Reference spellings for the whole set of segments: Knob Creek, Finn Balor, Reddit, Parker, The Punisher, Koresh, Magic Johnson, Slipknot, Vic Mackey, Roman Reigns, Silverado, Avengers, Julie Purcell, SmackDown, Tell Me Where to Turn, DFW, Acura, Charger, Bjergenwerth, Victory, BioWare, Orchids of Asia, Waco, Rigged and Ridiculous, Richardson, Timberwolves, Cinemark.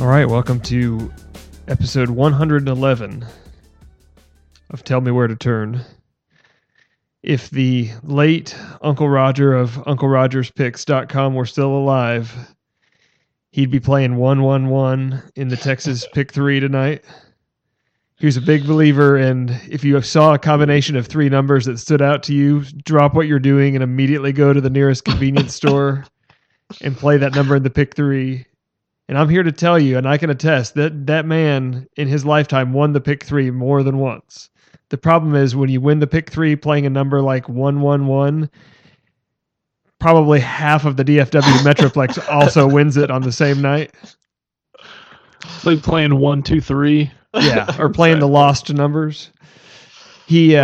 All right, welcome to episode 111 of Tell Me Where to Turn. If the late Uncle Roger of UncleRogersPicks.com were still alive, he'd be playing 1-1-1 in the Texas Pick 3 tonight. He was a big believer, and if you saw a combination of three numbers that stood out to you, drop what you're doing and immediately go to the nearest convenience store and play that number in the Pick 3. And I'm here to tell you, and I can attest, that that man in his lifetime won the Pick 3 more than once. The problem is when you win the Pick 3 playing a number like 111, probably half of the DFW Metroplex also wins it on the same night. It's like playing 123. Yeah, or playing the lost numbers. He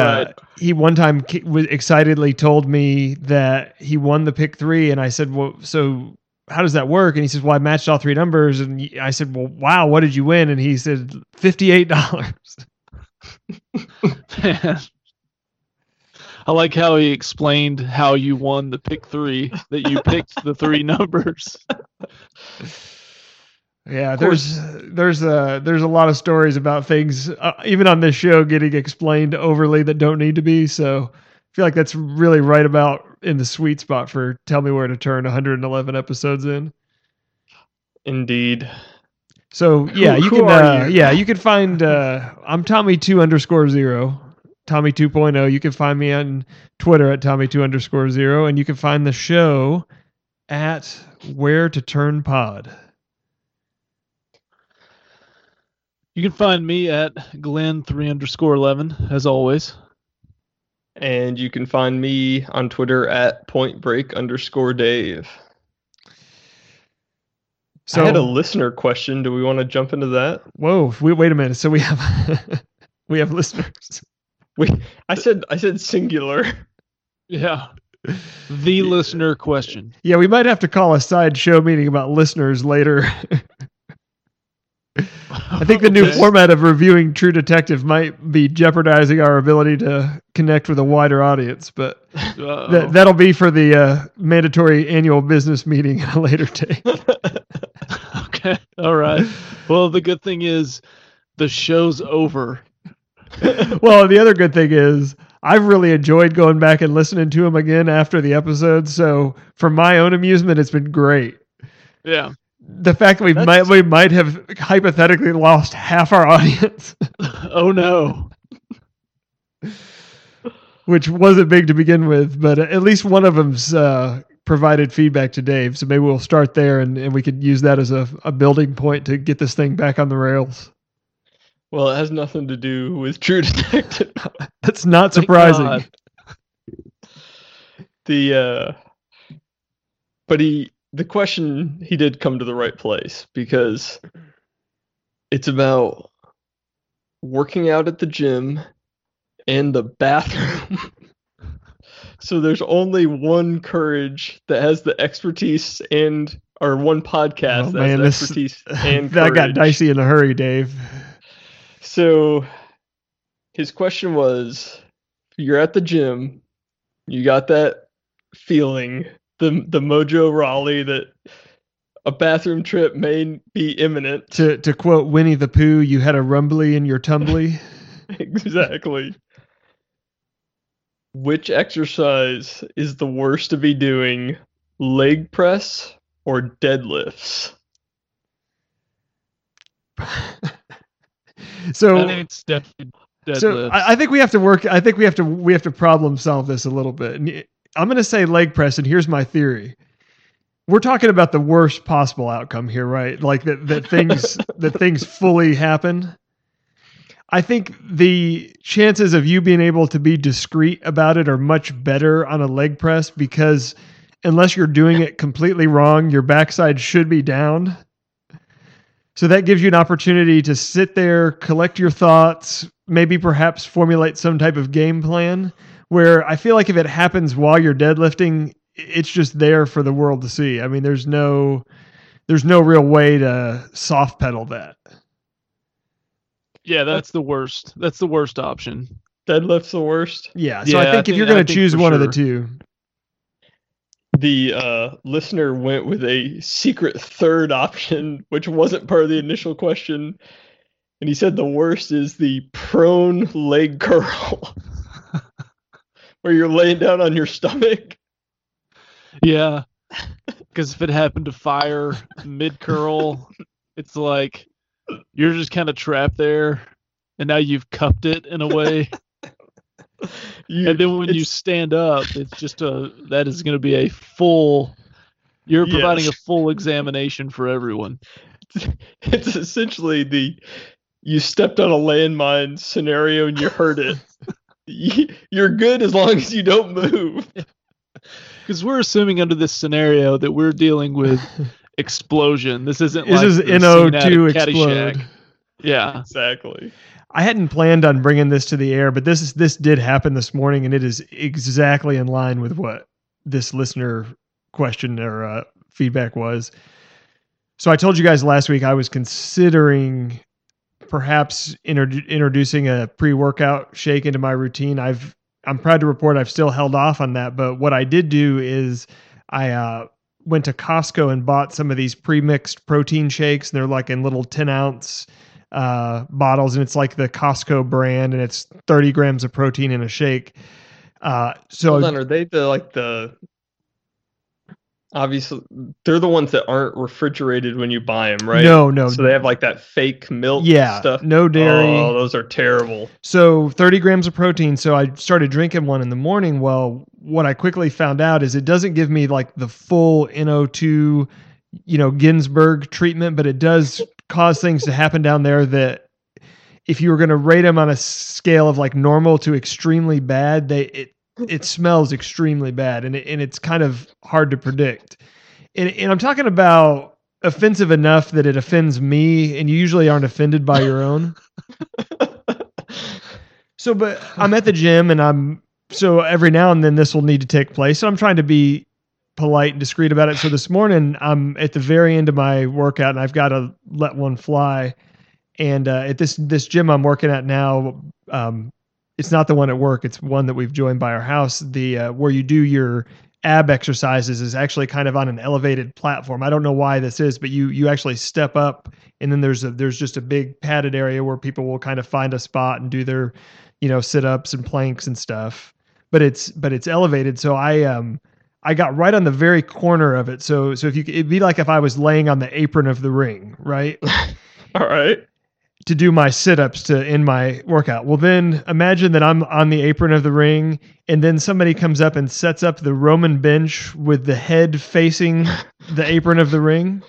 one time excitedly told me that he won the Pick 3, and I said, well, so how does that work? And he says, well, I matched all three numbers. And I said, well, wow, what did you win? And he said, $58. Man. I like how he explained how you won the Pick 3, that you picked the three numbers. Yeah, there's a lot of stories about things, even on this show, getting explained overly that don't need to be. So I feel like that's really right about in the sweet spot for Tell Me Where to Turn 111 episodes in. Indeed. So yeah, you can find, I'm Tommy 2.0, Tommy 2.0. You can find me on Twitter at Tommy 2.0, and you can find the show at Where to Turn Pod. You can find me at Glenn 3.11 as always. And you can find me on Twitter at Point Break_Dave. So I had a listener question. Do we want to jump into that? Whoa! Wait a minute. So we have listeners. I said singular. Yeah. The listener question. Yeah, we might have to call a side show meeting about listeners later. I think the new format of reviewing True Detective might be jeopardizing our ability to connect with a wider audience, but that'll be for the mandatory annual business meeting at a later date. Okay. All right. Well, the good thing is the show's over. Well, the other good thing is I've really enjoyed going back and listening to him again after the episode. So for my own amusement, it's been great. Yeah. The fact that we might have hypothetically lost half our audience. Oh no. Which wasn't big to begin with, but at least one of them's provided feedback to Dave. So maybe we'll start there and we could use that as a building point to get this thing back on the rails. Well, it has nothing to do with True Detective. That's not surprising. God. The question, he did come to the right place because it's about working out at the gym and the bathroom. So there's only one Courage that has the expertise and, or one podcast has the expertise and courage. That got dicey in a hurry, Dave. So his question was, you're at the gym, you got that feeling, the mojo Raleigh, that a bathroom trip may be imminent. To quote Winnie the Pooh, you had a rumbly in your tumbly. Exactly. Which exercise is the worst to be doing, leg press or deadlifts? So I think we have to problem solve this a little bit. I'm going to say leg press, and here's my theory. We're talking about the worst possible outcome here, right? Like that things fully happen. I think the chances of you being able to be discreet about it are much better on a leg press because unless you're doing it completely wrong, your backside should be down. So that gives you an opportunity to sit there, collect your thoughts, maybe perhaps formulate some type of game plan. Where I feel like if it happens while you're deadlifting, it's just there for the world to see. I mean, there's no real way to soft pedal that. Yeah, that's the worst. That's the worst option. Deadlift's the worst? Yeah, so I think if you're going to choose one of the two. the listener went with a secret third option, which wasn't part of the initial question. And he said the worst is the prone leg curl, where you're laying down on your stomach. Yeah, because if it happened to fire mid-curl, it's like you're just kind of trapped there, and now you've cupped it in a way. And then when you stand up, it's just that is going to be a full, you're providing a full examination for everyone. It's essentially the, you stepped on a landmine scenario and you heard it. You're good as long as you don't move. Because we're assuming under this scenario that we're dealing with explosion. This isn't like this is NO2 explode. Yeah, exactly. I hadn't planned on bringing this to the air, but this did happen this morning, and it is exactly in line with what this listener question or feedback was. So I told you guys last week I was considering perhaps introducing a pre-workout shake into my routine. I'm proud to report I've still held off on that, but what I did do is I went to Costco and bought some of these pre-mixed protein shakes. They're like in little 10-ounce bottles, and it's like the Costco brand, and it's 30 grams of protein in a shake. Hold on, are they obviously, they're the ones that aren't refrigerated when you buy them, right? No. So they have like that fake milk stuff. No dairy. Oh, those are terrible. So 30 grams of protein. So I started drinking one in the morning. Well, what I quickly found out is it doesn't give me like the full NO2, Ginsburg treatment, but it does cause things to happen down there that if you were going to rate them on a scale of like normal to extremely bad, it smells extremely bad, and it's kind of hard to predict. And I'm talking about offensive enough that it offends me, and you usually aren't offended by your own. So, but I'm at the gym, and so every now and then this will need to take place. So I'm trying to be polite and discreet about it. So this morning I'm at the very end of my workout, and I've got to let one fly. And at this gym I'm working at now, it's not the one at work. It's one that we've joined by our house. The where you do your ab exercises is actually kind of on an elevated platform. I don't know why this is, but you actually step up, and then there's just a big padded area where people will kind of find a spot and do their, sit-ups and planks and stuff. But it's elevated. So I got right on the very corner of it. So it'd be like if I was laying on the apron of the ring, right? All right. To do my sit-ups to end my workout. Well, then imagine that I'm on the apron of the ring, and then somebody comes up and sets up the Roman bench with the head facing the apron of the ring,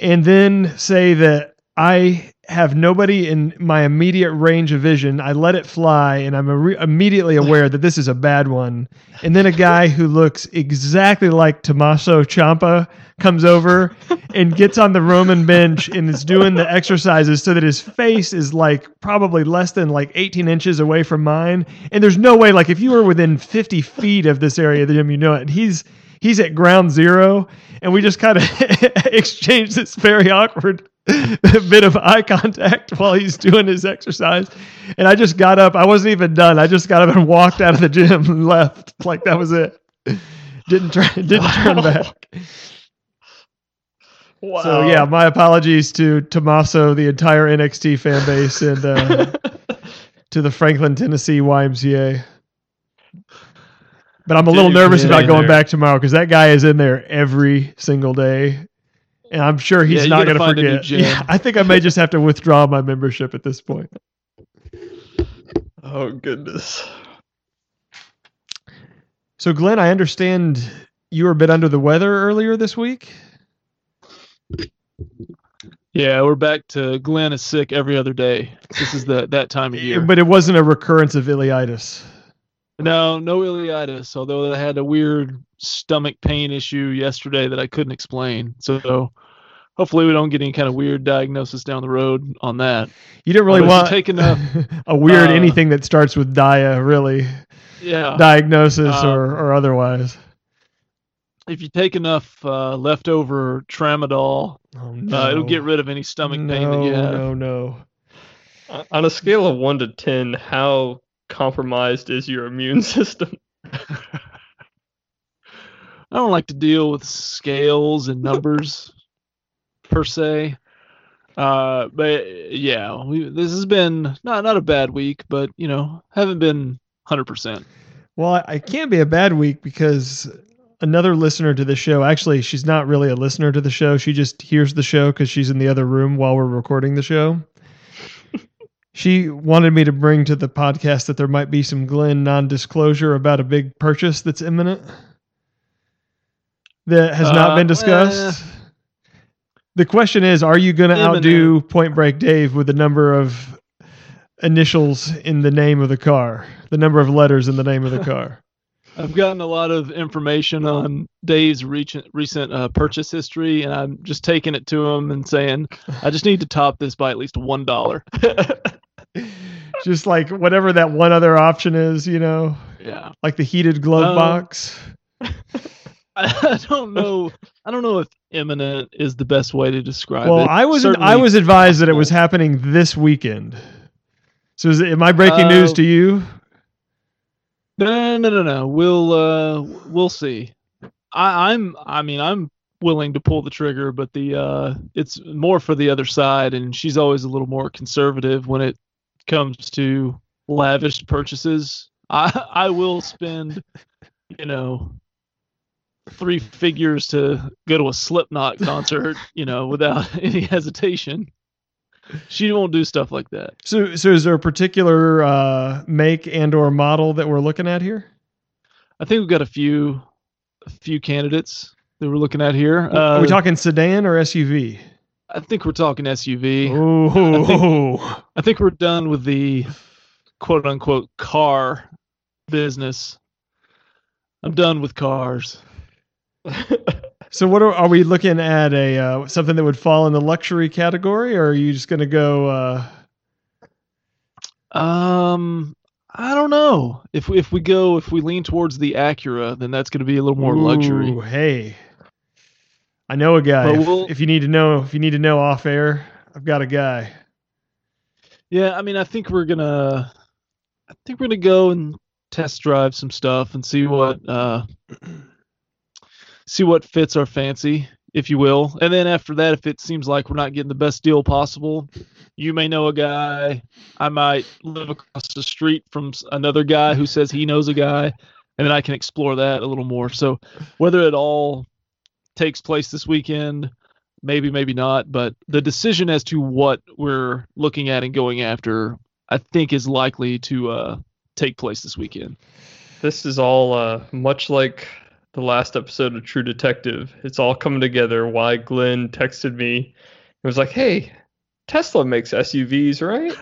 and then say that I have nobody in my immediate range of vision. I let it fly, and I'm immediately aware that this is a bad one. And then a guy who looks exactly like Tommaso Ciampa comes over and gets on the Roman bench and is doing the exercises so that his face is like probably less than like 18 inches away from mine. And there's no way, like if you were within 50 feet of this area of the gym, it. And he's at ground zero, and we just kind of exchanged this very awkward a bit of eye contact while he's doing his exercise. And I just got up. I wasn't even done. I just got up and walked out of the gym and left. Like that was it. Didn't turn back. Wow. So yeah, my apologies to Tommaso, the entire NXT fan base, and to the Franklin, Tennessee YMCA. But I'm a little nervous about going back tomorrow because that guy is in there every single day. And I'm sure he's not going to forget. I think I may just have to withdraw my membership at this point. Oh, goodness. So, Glenn, I understand you were a bit under the weather earlier this week. Yeah, we're back to Glenn is sick every other day. This is that time of year. But it wasn't a recurrence of Iliitis. No Iliitis, although I had a weird stomach pain issue yesterday that I couldn't explain. So hopefully we don't get any kind of weird diagnosis down the road on that. You didn't really want taking a weird anything that starts with dia, really. Yeah. Diagnosis or otherwise. If you take enough leftover tramadol, it'll get rid of any stomach pain that you have. No. On a scale of 1 to 10, how compromised is your immune system? I don't like to deal with scales and numbers per se. But yeah, this has been not a bad week, but you know, haven't been 100%. Well, it can't be a bad week because another listener to the show, actually, she's not really a listener to the show. She just hears the show cause she's in the other room while we're recording the show. She wanted me to bring to the podcast that there might be some Glenn non-disclosure about a big purchase that's imminent that has not been discussed. The question is, are you going to outdo Point Break Dave with the number of initials in the name of the car, the number of letters in the name of the car? I've gotten a lot of information on Dave's recent purchase history, and I'm just taking it to him and saying, I just need to top this by at least $1. Just like whatever that one other option is, you know? Yeah. Like the heated glove box. I don't know if imminent is the best way to describe it. Well, I was advised that it was happening this weekend. So am I breaking news to you? No. We'll see. I'm willing to pull the trigger, but it's more for the other side, and she's always a little more conservative when it comes to lavish purchases. I will spend, you know, three figures to go to a Slipknot concert, you know, without any hesitation. She won't do stuff like that. So is there a particular make and or model that we're looking at here? I think we've got a few candidates that we're looking at here. Are we talking sedan or SUV? I think we're talking SUV. Ooh. I think we're done with the quote unquote car business. I'm done with cars. So what are we looking at? A something that would fall in the luxury category, or are you just going to go? I don't know. If we lean towards the Acura, then that's going to be a little more luxury. Hey, I know a guy. If you need to know off air, I've got a guy. Yeah, I mean, I think we're gonna go and test drive some stuff and see what. See what fits our fancy, if you will. And then after that, if it seems like we're not getting the best deal possible, you may know a guy. I might live across the street from another guy who says he knows a guy, and then I can explore that a little more. So whether it all takes place this weekend, maybe not, but the decision as to what we're looking at and going after, I think is likely to take place this weekend. This is all much like the last episode of True Detective. It's all coming together. Why Glenn texted me and was like, hey, Tesla makes SUVs, right?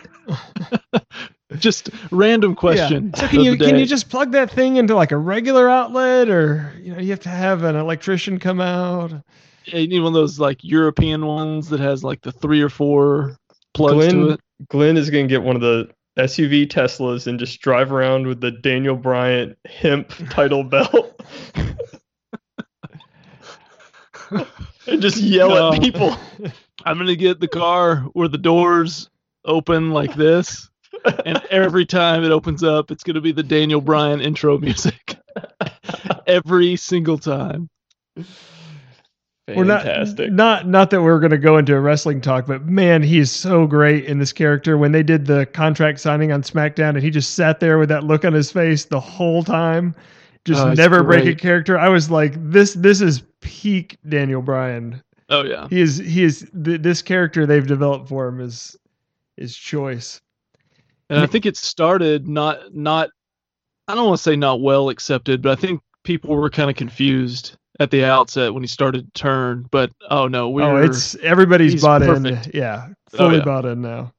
Just random question. Yeah. So can you just plug that thing into like a regular outlet, or you know, you have to have an electrician come out? Yeah, you need one of those like European ones that has like the 3 or 4 plugs to it. Glenn is going to get one of the SUV Teslas and just drive around with the Daniel Bryan hemp title belt. And just yell at people. I'm going to get the car where the doors open like this. And every time it opens up, it's going to be the Daniel Bryan intro music. Every single time. Fantastic. Not that we're going to go into a wrestling talk, but man, he is so great in this character. When they did the contract signing on SmackDown and he just sat there with that look on his face the whole time, just never breaking character. I was like, this is peak Daniel Bryan. Oh yeah. He is this character they've developed for him is choice. And I think it started not I don't want to say not well accepted, but I think people were kind of confused at the outset when he started to turn, but it's everybody's bought perfect. In. Yeah. Fully bought in now.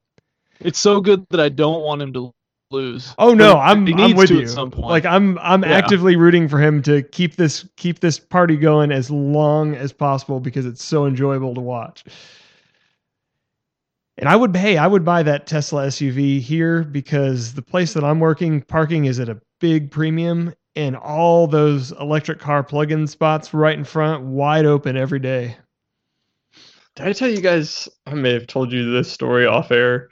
It's so good that I don't want him to lose. Oh no, I'm with you. At some point. Like I'm actively rooting for him to keep this party going as long as possible because it's so enjoyable to watch. And I would buy that Tesla SUV here because the place that I'm working, parking is at a big premium and all those electric car plug-in spots right in front, wide open every day. Did I tell you guys? I may have told you this story off air.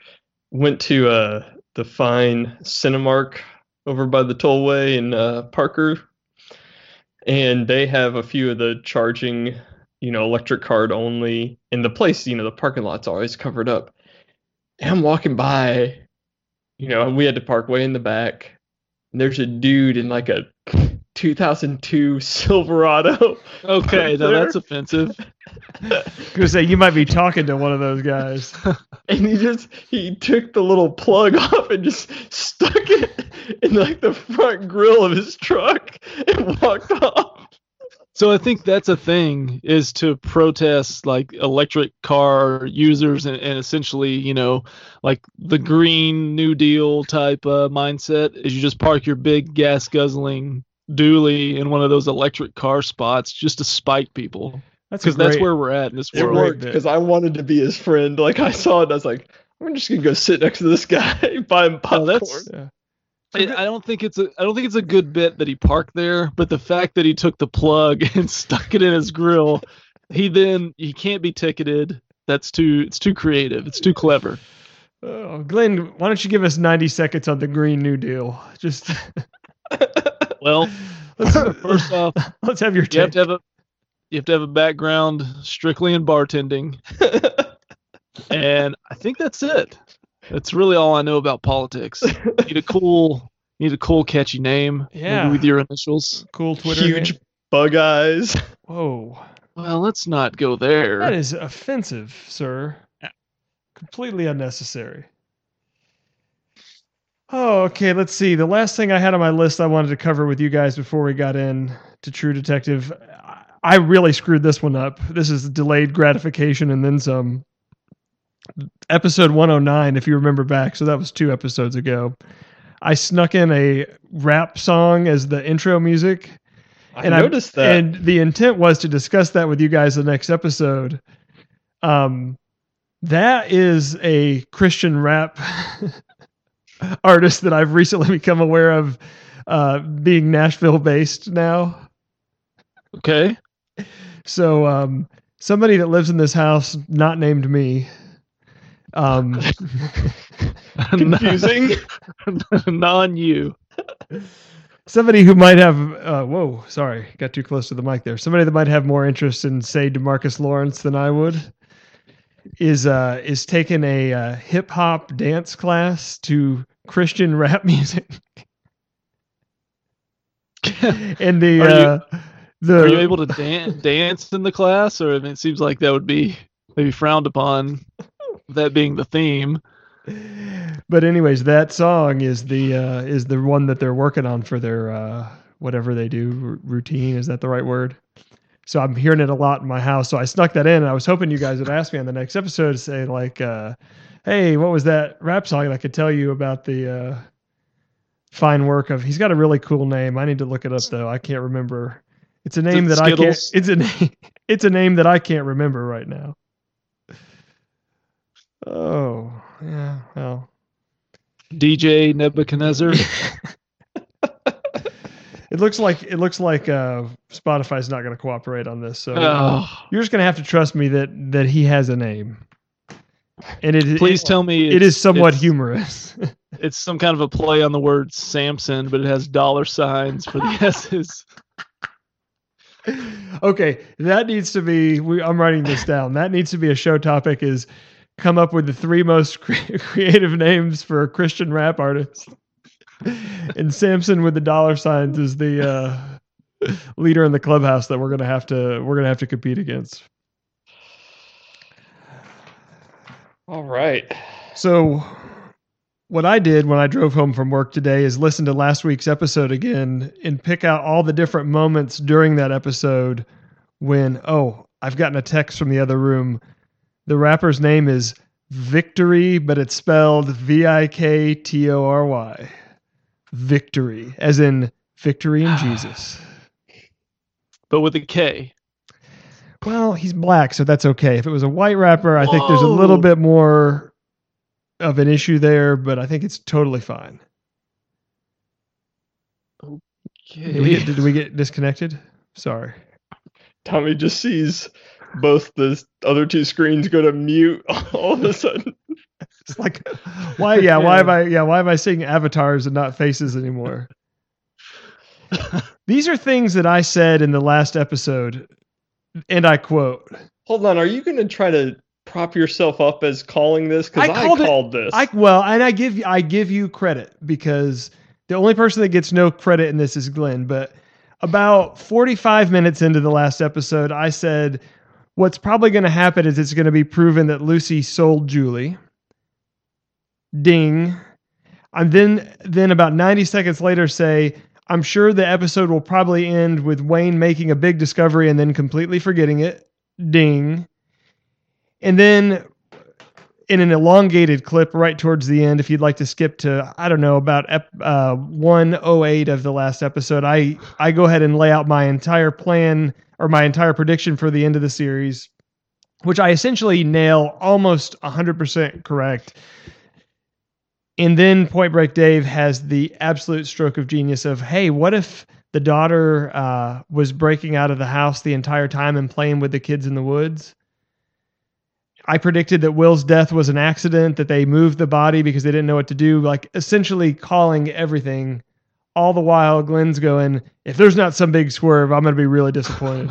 Went to the fine Cinemark over by the tollway in Parker. And they have a few of the charging, electric card only. And the place, the parking lot's always covered up. And I'm walking by, we had to park way in the back. And there's a dude in like a 2002 Silverado. Okay, now that's offensive. I was gonna say you might be talking to one of those guys. And he took the little plug off and just stuck it in like the front grill of his truck and walked off. So I think that's a thing, is to protest like electric car users and essentially, like the Green New Deal type mindset is you just park your big gas guzzling dually in one of those electric car spots just to spite people. That's where we're at in this world. It worked because I wanted to be his friend. Like I saw it, and I was like, I'm just gonna go sit next to this guy, buy him popcorn. I don't think it's a good bit that he parked there, but the fact that he took the plug and stuck it in his grill, he can't be ticketed. It's too creative. It's too clever. Oh, Glenn, why don't you give us 90 seconds on the Green New Deal? Just well, first off, let's have your take. You have to have a background strictly in bartending, and I think that's it. That's really all I know about politics. Need a cool, catchy name. Yeah, with your initials. Cool Twitter. Huge name. Bug eyes. Whoa. Well, let's not go there. That is offensive, sir. Completely unnecessary. Oh, okay. Let's see. The last thing I had on my list I wanted to cover with you guys before we got in to True Detective. I really screwed this one up. This is delayed gratification and then some. Episode 109, if you remember back, so that was 2 episodes ago, I snuck in a rap song as the intro music. I noticed that. And the intent was to discuss that with you guys the next episode. That is a Christian rap artist that I've recently become aware of being Nashville-based now. Okay. So somebody that lives in this house, not named me, confusing non-you. Somebody who might have got too close to the mic there. Somebody that might have more interest in, say, DeMarcus Lawrence than I would is taking a hip hop dance class to Christian rap music. And are you able to dance in the class, or it seems like that would be maybe frowned upon? That being the theme. But anyways, that song is the one that they're working on for their whatever they do routine. Is that the right word? So I'm hearing it a lot in my house. So I snuck that in, and I was hoping you guys would ask me on the next episode to say like, hey, what was that rap song? And I could tell you about the fine work of, he's got a really cool name. I need to look it up though. I can't remember. It's a name that Skittles. It's a name that I can't remember right now. Oh, yeah, well. DJ Nebuchadnezzar. It looks like Spotify's not going to cooperate on this, so you're just going to have to trust me that he has a name. And tell me it is somewhat humorous. It's some kind of a play on the word Samson, but it has $ for the S's. Okay, that needs to be I'm writing this down. That needs to be a show topic, is come up with the 3 most creative names for Christian rap artists. And Samson with the $signs is the leader in the clubhouse that we're going to have to compete against. All right. So what I did when I drove home from work today is listen to last week's episode again and pick out all the different moments during that episode when, I've gotten a text from the other room. The rapper's name is Victory, but it's spelled Viktory. Victory, as in victory in Jesus. But with a K. Well, he's black, so that's okay. If it was a white rapper, I think there's a little bit more of an issue there, but I think it's totally fine. Okay. Did we get disconnected? Sorry. Tommy just sees both the other 2 screens go to mute all of a sudden. It's like, why am I seeing avatars and not faces anymore? These are things that I said in the last episode, and I quote. Hold on. Are you going to try to prop yourself up as calling this? Because I called this. I give you credit, because the only person that gets no credit in this is Glenn. But about 45 minutes into the last episode, I said, what's probably going to happen is it's going to be proven that Lucy sold Julie. Ding. And then about 90 seconds later say, I'm sure the episode will probably end with Wayne making a big discovery and then completely forgetting it. Ding. And then in an elongated clip right towards the end, if you'd like to skip to, I don't know, about 108 of the last episode, I go ahead and lay out my entire plan or my entire prediction for the end of the series, which I essentially nail almost 100% correct. And then Point Break Dave has the absolute stroke of genius of, hey, what if the daughter was breaking out of the house the entire time and playing with the kids in the woods? I predicted that Will's death was an accident, that they moved the body because they didn't know what to do, like essentially calling everything. All the while, Glenn's going, if there's not some big swerve, I'm going to be really disappointed.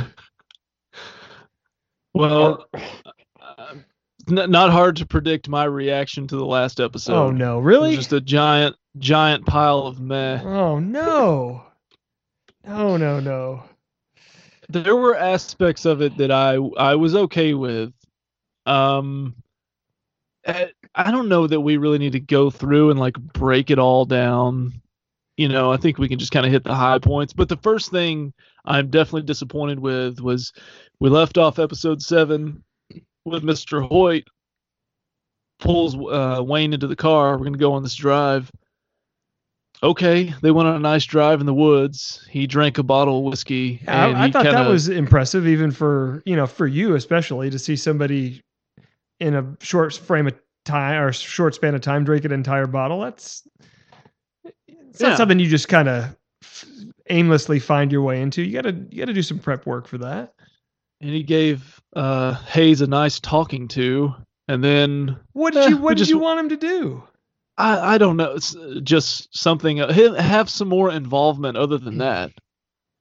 Well... Not hard to predict my reaction to the last episode. Oh, no. Really? Just a giant pile of meh. Oh, no. No. There were aspects of it that I was okay with. I don't know that we really need to go through and, like, break it all down. You know, I think we can just kind of hit the high points. But the first thing I'm definitely disappointed with was we left off episode 7 with Mr. Hoyt pulls Wayne into the car. We're going to go on this drive. Okay, they went on a nice drive in the woods. He drank a bottle of whiskey. And I thought that was impressive, even for you especially, to see somebody in a short frame of time or short span of time drink an entire bottle. It's not something you just kind of aimlessly find your way into. You got to do some prep work for that. And he gave Hayes a nice talking to, and then what did you want him to do? I don't know. It's just something. Have some more involvement other than that.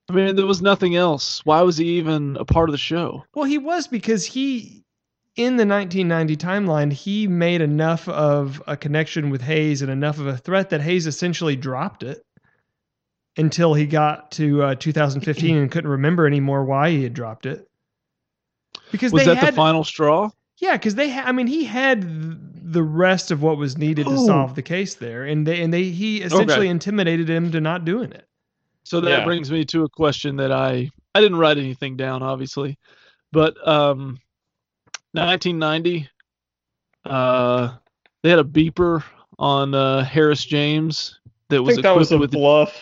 I mean, there was nothing else. Why was he even a part of the show? Well, he was, because he, in the 1990 timeline, he made enough of a connection with Hayes and enough of a threat that Hayes essentially dropped it until he got to 2015 and couldn't remember anymore why he had dropped it. Because was that the final straw? Yeah, because he had the rest of what was needed to solve the case there, and he essentially intimidated him to not doing it. So that brings me to a question that I didn't write anything down, obviously, but 1990, they had a beeper on Harris James that was equipped with bluff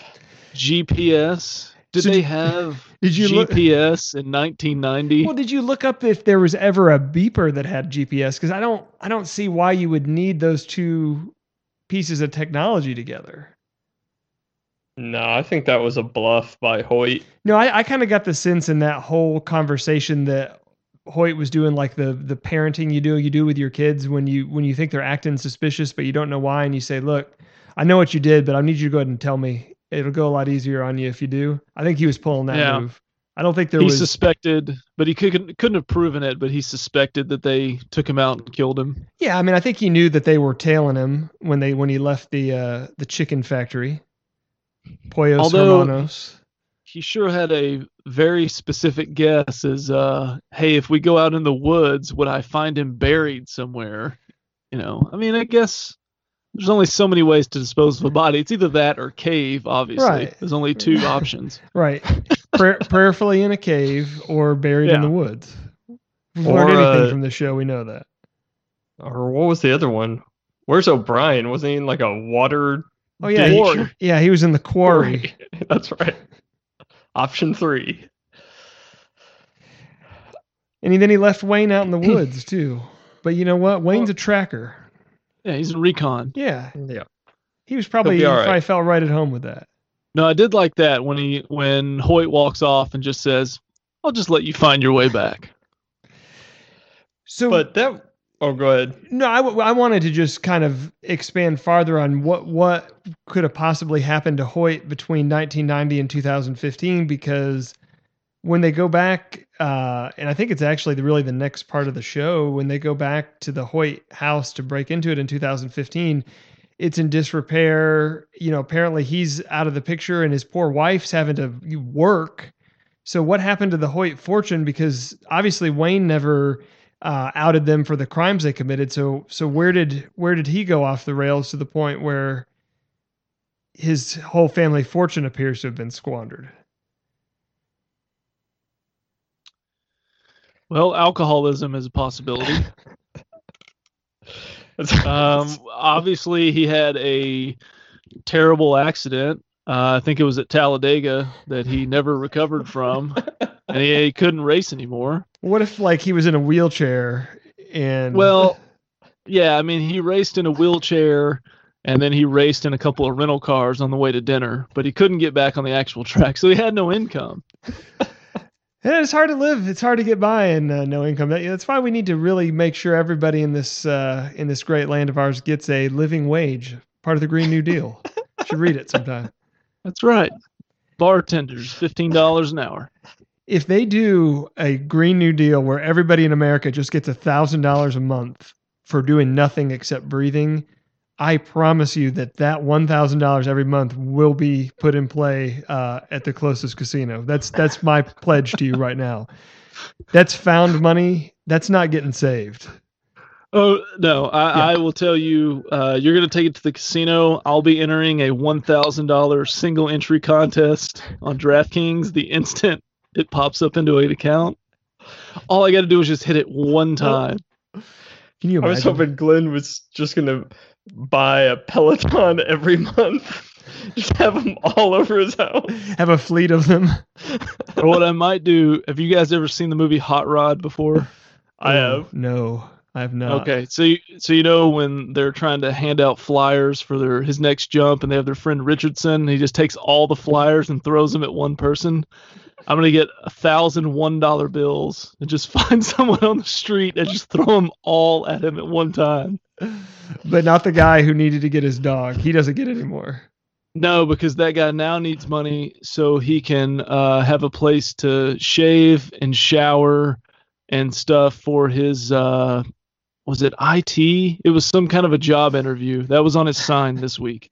GPS. Did you GPS in 1990? Well, did you look up if there was ever a beeper that had GPS? Because I don't see why you would need those two pieces of technology together. No, I think that was a bluff by Hoyt. No, I kind of got the sense in that whole conversation that Hoyt was doing, like the parenting you do with your kids when you think they're acting suspicious, but you don't know why, and you say, "Look, I know what you did, but I need you to go ahead and tell me. It'll go a lot easier on you if you do." I think he was pulling that move. I don't think he suspected, but he couldn't have proven it, but he suspected that they took him out and killed him. Yeah, I mean, I think he knew that they were tailing him when he left the chicken factory. Pollos Hermanos. He sure had a very specific guess as, hey, if we go out in the woods, would I find him buried somewhere? You know, I mean, I guess... There's only so many ways to dispose of a body. It's either that or cave, obviously. Right. There's only two options. Right. Prayerfully in a cave or buried in the woods. We've learned anything from the show, we know that. Or what was the other one? Where's O'Brien? Wasn't he in like a water... Oh, yeah. He was in the quarry. That's right. Option 3. And then he left Wayne out in the woods, too. But you know what? Wayne's a tracker. Yeah, he's in recon. Yeah. He was probably felt right at home with that. No, I did like that when Hoyt walks off and just says, "I'll just let you find your way back." So, but that Oh, go ahead. No, I wanted to just kind of expand farther on what could have possibly happened to Hoyt between 1990 and 2015, because when they go back, and I think it's actually really the next part of the show, when they go back to the Hoyt house to break into it in 2015, it's in disrepair. You know, apparently he's out of the picture and his poor wife's having to work. So what happened to the Hoyt fortune? Because obviously Wayne never outed them for the crimes they committed. So where did he go off the rails to the point where his whole family fortune appears to have been squandered? Well, alcoholism is a possibility. Obviously he had a terrible accident. I think it was at Talladega that he never recovered from, and he couldn't race anymore. What if, like, he was in a wheelchair and... Well, yeah, I mean, he raced in a wheelchair, and then he raced in a couple of rental cars on the way to dinner, but he couldn't get back on the actual track, so he had no income. It's hard to live. It's hard to get by and no income. That's why we need to really make sure everybody in this great land of ours gets a living wage, part of the Green New Deal. You should read it sometime. That's right. Bartenders, $15 an hour. If they do a Green New Deal where everybody in America just gets $1,000 a month for doing nothing except breathing, I promise you that $1,000 every month will be put in play at the closest casino. That's my pledge to you right now. That's found money. That's not getting saved. Oh, no. I will tell you, you're going to take it to the casino. I'll be entering a $1,000 single entry contest on DraftKings the instant it pops up into an account. All I got to do is just hit it one time. Can you imagine? I was hoping Glenn was just going to buy a Peloton every month. Just have them all over his house. Have a fleet of them. Or what I might do, have you guys ever seen the movie Hot Rod before? I have. No, I have not. Okay, so you know when they're trying to hand out flyers for his next jump and they have their friend Richardson, and he just takes all the flyers and throws them at one person. I'm going to get 1,000 $1 bills and just find someone on the street and just throw them all at him at one time. But not the guy who needed to get his dog. He doesn't get it anymore. No, because that guy now needs money so he can have a place to shave and shower and stuff for his, was it IT? It was some kind of a job interview. That was on his sign this week.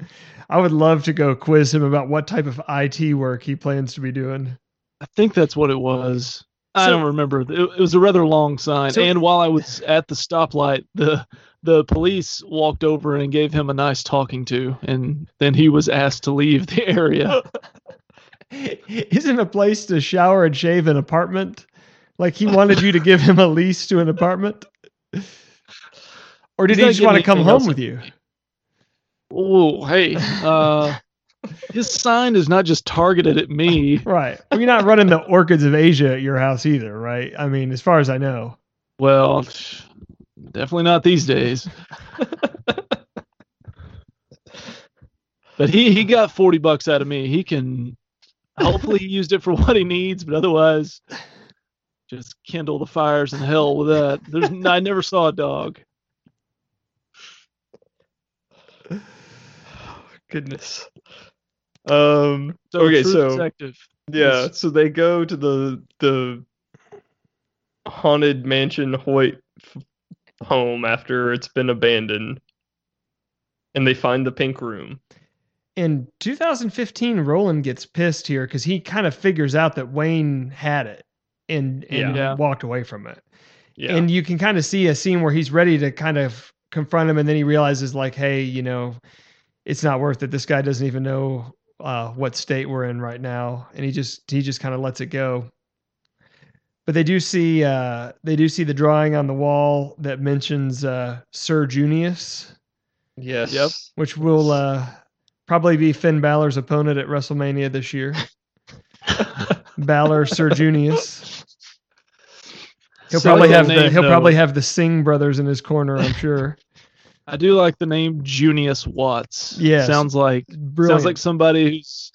I would love to go quiz him about what type of IT work he plans to be doing. I think that's what it was. I don't remember. It was a rather long sign. So, and while I was at the stoplight, the police walked over and gave him a nice talking to, and then he was asked to leave the area. Isn't a place to shower and shave an apartment? Like, he wanted you to give him a lease to an apartment? Or did he just want to come home with you? Oh, hey. His sign is not just targeted at me. Right. Well, you're not running the Orchids of Asia at your house either, right? I mean, as far as I know. Well, definitely not these days. But he got $40 out of me. He can, hopefully he used it for what he needs, but otherwise just kindle the fires in hell with that. I never saw a dog. Goodness. Okay, so Detective. Yeah, yes. So they go to the haunted mansion Hoyt home after it's been abandoned, and they find the pink room. In 2015, Roland gets pissed here because he kind of figures out that Wayne had it and walked away from it. Yeah. And you can kind of see a scene where he's ready to kind of confront him, and then he realizes, like, hey, you know, it's not worth it. This guy doesn't even know what state we're in right now, and he just kind of lets it go. But they do see the drawing on the wall that mentions Sir Junius. Yes. Yep. Which will probably be Finn Balor's opponent at WrestleMania this year. Balor, Sir Junius. He'll probably have the Singh brothers in his corner, I'm sure. I do like the name Junius Watts. Yeah, sounds like somebody who's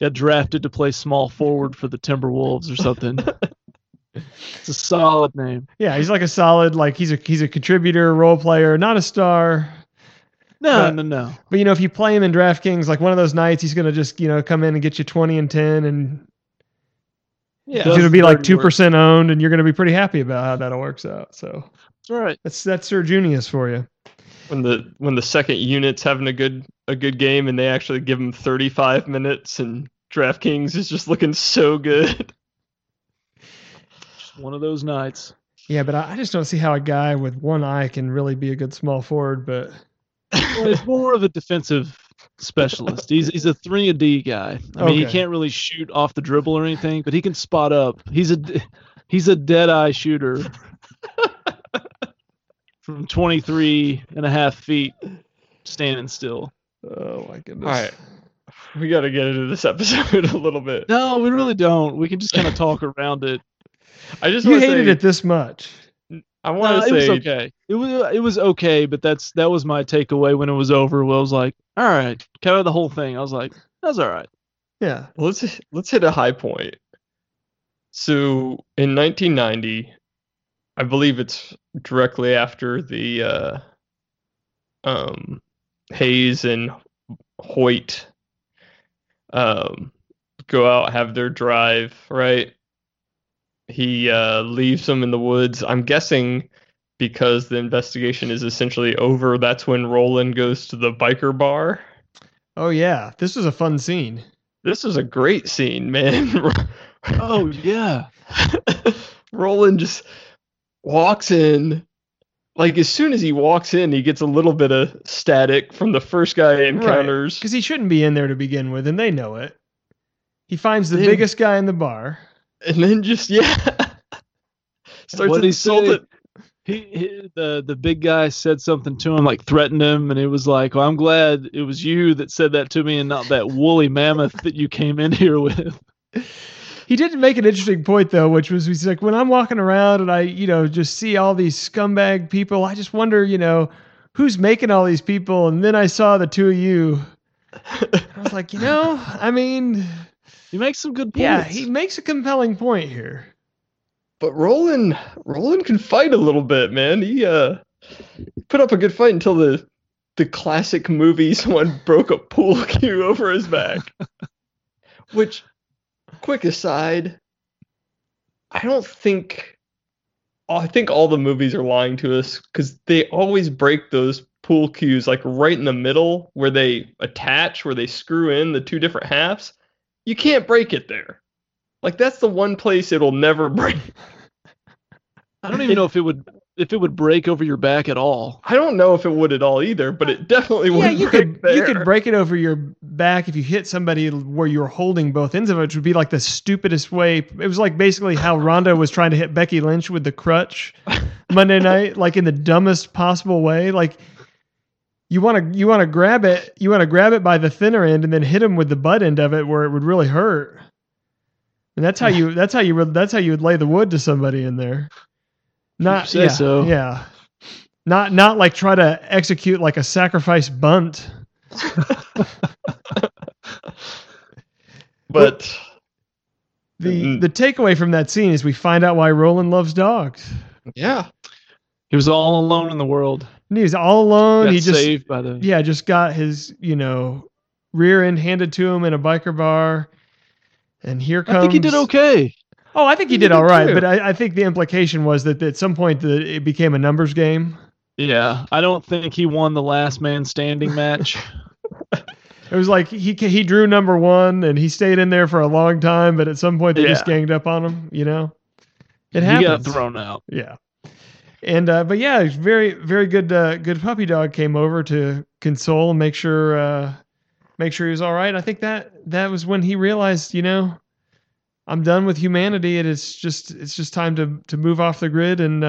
got drafted to play small forward for the Timberwolves or something. It's a solid name. Yeah, he's like a solid, like he's a contributor, role player, not a star. No. But if you play him in DraftKings, like one of those nights, he's gonna just come in and get you 20 and 10, and yeah, it's gonna be like 2% owned, and you're gonna be pretty happy about how that all works out. So that's right. That's Sir Junius for you. When the second unit's having a good game, and they actually give him 35 minutes, and DraftKings is just looking so good. Just one of those nights. Yeah, but I just don't see how a guy with one eye can really be a good small forward. But he's more of a defensive specialist. He's a 3-and-D guy. I mean, he can't really shoot off the dribble or anything, but he can spot up. He's a dead eye shooter. From 23 and a half feet standing still. Oh, my goodness. All right. We got to get into this episode a little bit. No, we really don't. We can just kind of talk around it. You hated it this much. I want to say... It was okay. It was okay, but that was my takeaway when it was over. Well, I was like, all right. Kind of the whole thing. I was like, that's all right. Yeah. Well, let's hit a high point. So, in 1990... I believe it's directly after the Hayes and Hoyt go out, have their drive, right? He leaves them in the woods. I'm guessing because the investigation is essentially over, that's when Roland goes to the biker bar. Oh, yeah. This was a fun scene. This was a great scene, man. Oh, yeah. Roland just... walks in, like as soon as he walks in, he gets a little bit of static from the first guy he encounters. Because he shouldn't be in there to begin with, and they know it. He finds the biggest guy in the bar. And then just, starts to insult it. The big guy said something to him, like threatened him, and it was like, well, I'm glad it was you that said that to me and not that woolly mammoth that you came in here with. He did make an interesting point, though, which was he's like, when I'm walking around and I, just see all these scumbag people, I just wonder, who's making all these people. And then I saw the two of you. I was like, I mean. He makes some good points. Yeah, he makes a compelling point here. But Roland can fight a little bit, man. He put up a good fight until the classic movie someone broke a pool cue over his back. Which... quick aside, I think all the movies are lying to us because they always break those pool cues like right in the middle where they attach, where they screw in the two different halves. You can't break it there. Like that's the one place it'll never break. I don't even know if it would break over your back at all. I don't know if it would at all either, but it definitely would break there. You could break it over your back if you hit somebody where you were holding both ends of it, which would be like the stupidest way. It was like basically how Rhonda was trying to hit Becky Lynch with the crutch Monday night, like in the dumbest possible way. Like you want to grab it by the thinner end and then hit him with the butt end of it where it would really hurt. And that's how you would lay the wood to somebody in there. Not like try to execute like a sacrifice bunt. But the takeaway from that scene is we find out why Roland loves dogs. Yeah, he was all alone in the world. And he was all alone. He just got his rear end handed to him in a biker bar, and here comes. I think he did okay. Oh, I think he did all right, but I think the implication was that at some point it became a numbers game. Yeah, I don't think he won the last man standing match. It was like he drew number one, and he stayed in there for a long time, but at some point they just ganged up on him, It happens. He got thrown out. Yeah. And but yeah, very very good good puppy dog came over to console and make sure he was all right. I think that was when he realized, I'm done with humanity, and it's just time to move off the grid and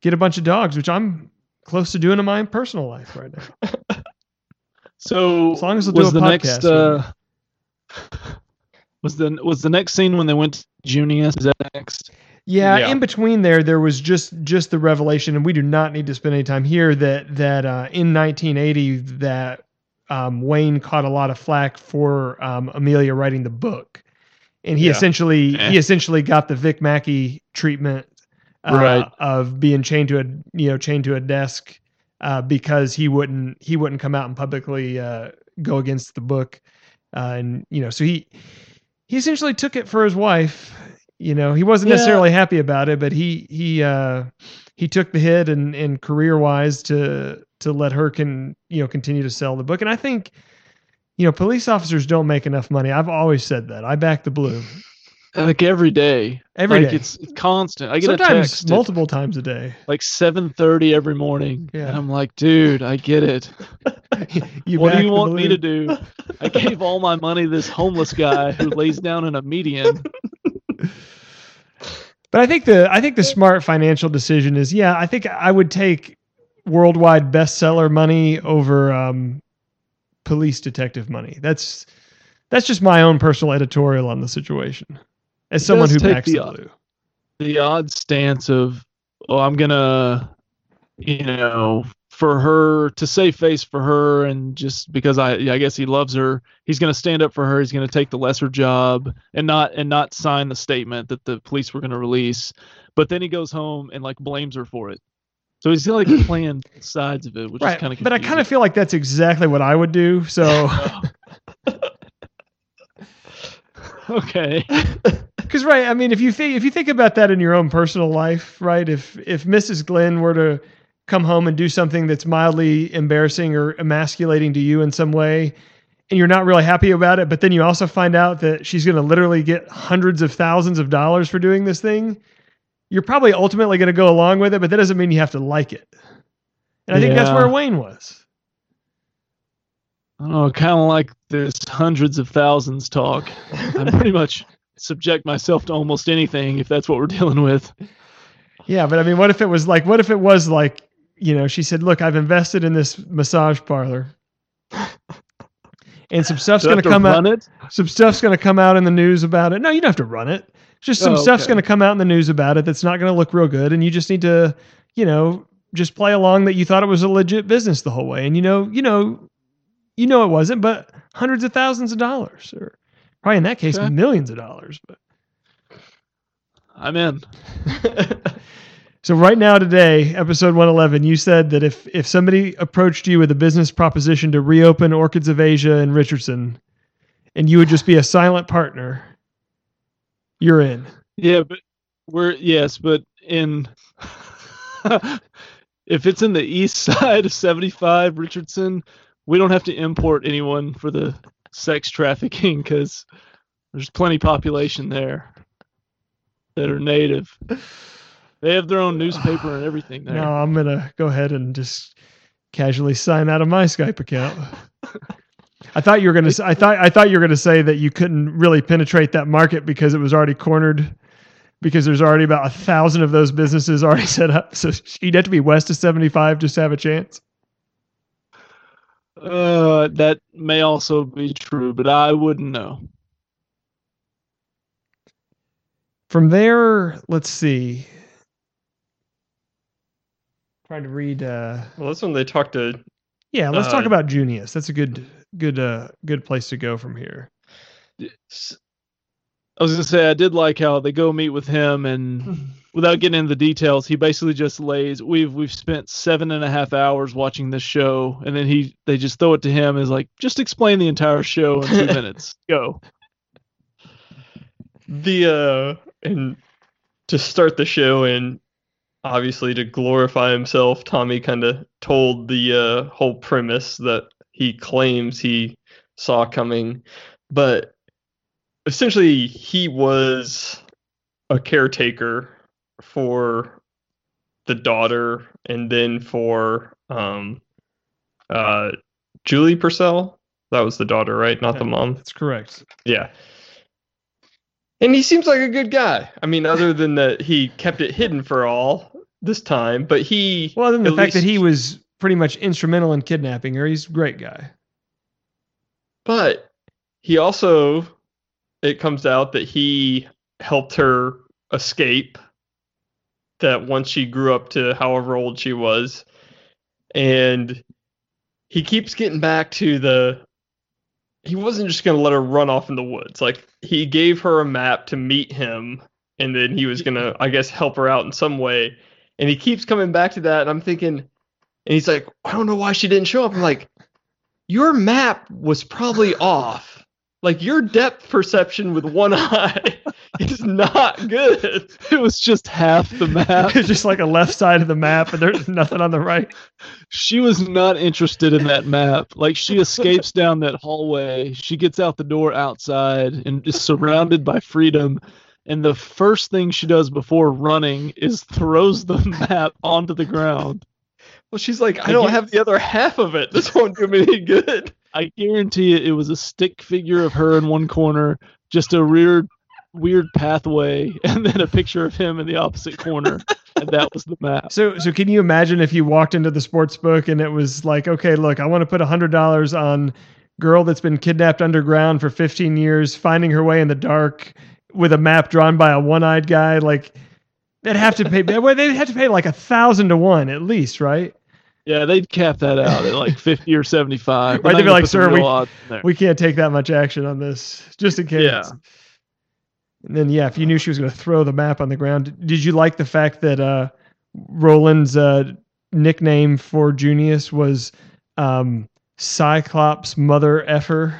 get a bunch of dogs, which I'm close to doing in my personal life right now. So as long as we'll do a podcast. Was the next scene when they went to Junius? Is that next? Yeah, in between there was just the revelation, and we do not need to spend any time here that in 1980 that Wayne caught a lot of flack for Amelia writing the book. and he essentially got the Vic Mackey treatment of being chained to a desk because he wouldn't come out and publicly go against the book, so he essentially took it for his wife. He wasn't necessarily happy about it, but he took the hit and career wise to let her continue to sell the book. And I think, police officers don't make enough money. I've always said that. I back the blue. Like every day. It's constant. I get sometimes a text multiple times a day, like 7:30 every morning. Yeah. And I'm like, dude, I get it. What do you want me to do? I gave all my money to this homeless guy who lays down in a median. But I think the smart financial decision is, I think I would take worldwide bestseller money over police detective money. That's just my own personal editorial on the situation. As someone who backs the blue, the odd stance of, I'm gonna, for her to save face for her, and just because I guess he loves her, he's gonna stand up for her. He's gonna take the lesser job and not sign the statement that the police were gonna release. But then he goes home and blames her for it. So he's like playing sides of it, which is kind of confusing. But I kind of feel like that's exactly what I would do. So. Okay. Because if you think about that in your own personal life, right? If Mrs. Glenn were to come home and do something that's mildly embarrassing or emasculating to you in some way, and you're not really happy about it, but then you also find out that she's going to literally get hundreds of thousands of dollars for doing this thing, you're probably ultimately going to go along with it, but that doesn't mean you have to like it. And I think that's where Wayne was. Oh, kind of like this hundreds of thousands talk. I pretty much subject myself to almost anything if that's what we're dealing with. Yeah, but what if it was like, she said, look, I've invested in this massage parlor and some stuff's going to come out. Some stuff's going to come out in the news about it. No, you don't have to run it. Just some stuff's going to come out in the news about it that's not going to look real good. And you just need to, just play along that you thought it was a legit business the whole way. And it wasn't, but hundreds of thousands of dollars, or probably in that case, millions of dollars. But I'm in. So right now, today, episode 111, you said that if somebody approached you with a business proposition to reopen Orchids of Asia and Richardson, and you would just be a silent partner, you're in. Yeah, but but in. If it's in the east side of 75 Richardson, we don't have to import anyone for the sex trafficking because there's plenty of population there that are native. They have their own newspaper and everything there. No, I'm going to go ahead and just casually sign out of my Skype account. I thought you were going to say that you couldn't really penetrate that market because it was already cornered, because there's already about 1,000 of those businesses already set up. So you'd have to be west of 75 just to have a chance. That may also be true, but I wouldn't know. From there, let's see. Trying to read. Well, that's when they talk to. Yeah, let's talk about Junius. That's a good place to go from here. I was gonna say I did like how they go meet with him, and without getting into the details, he basically just lays. We've spent 7.5 hours watching this show, and then they just throw it to him as like, just explain the entire show in 2 minutes. Go. And to start the show, and obviously to glorify himself, Tommy kind of told the whole premise that he claims he saw coming, but essentially he was a caretaker for the daughter and then for Julie Purcell. That was the daughter, right? Not the mom. That's correct. Yeah. And he seems like a good guy. I mean, other than that he kept it hidden for all this time, but he... Well, other than the fact that he was pretty much instrumental in kidnapping her, he's a great guy. But he also... It comes out that he helped her escape, that once she grew up to however old she was, and he keeps getting back to he wasn't just going to let her run off in the woods. Like, he gave her a map to meet him, and then he was going to, I guess, help her out in some way. And he keeps coming back to that, and I'm thinking, and he's like, I don't know why she didn't show up. I'm like, your map was probably off. Like, your depth perception with one eye is not good. It was just half the map. It's just like a left side of the map, and there's nothing on the right. She was not interested in that map. Like, she escapes down that hallway. She gets out the door outside and is surrounded by freedom. And the first thing she does before running is throws the map onto the ground. Well, she's like, I don't have the other half of it. This won't do me any good. I guarantee it was a stick figure of her in one corner, just a weird pathway, and then a picture of him in the opposite corner. And that was the map. So can you imagine if you walked into the sports book and it was like, okay, look, I want to put $100 on girl that's been kidnapped underground for 15 years, finding her way in the dark with a map drawn by a one-eyed guy. Like, they'd have to pay like 1,000 to 1 at least, right? Yeah, they'd cap that out at like 50 or 75. Right, they'd be like, sir, we can't take that much action on this, just in case. Yeah. And then, yeah, if you knew she was going to throw the map on the ground. Did you like the fact that Roland's nickname for Junius was Cyclops Mother Effer?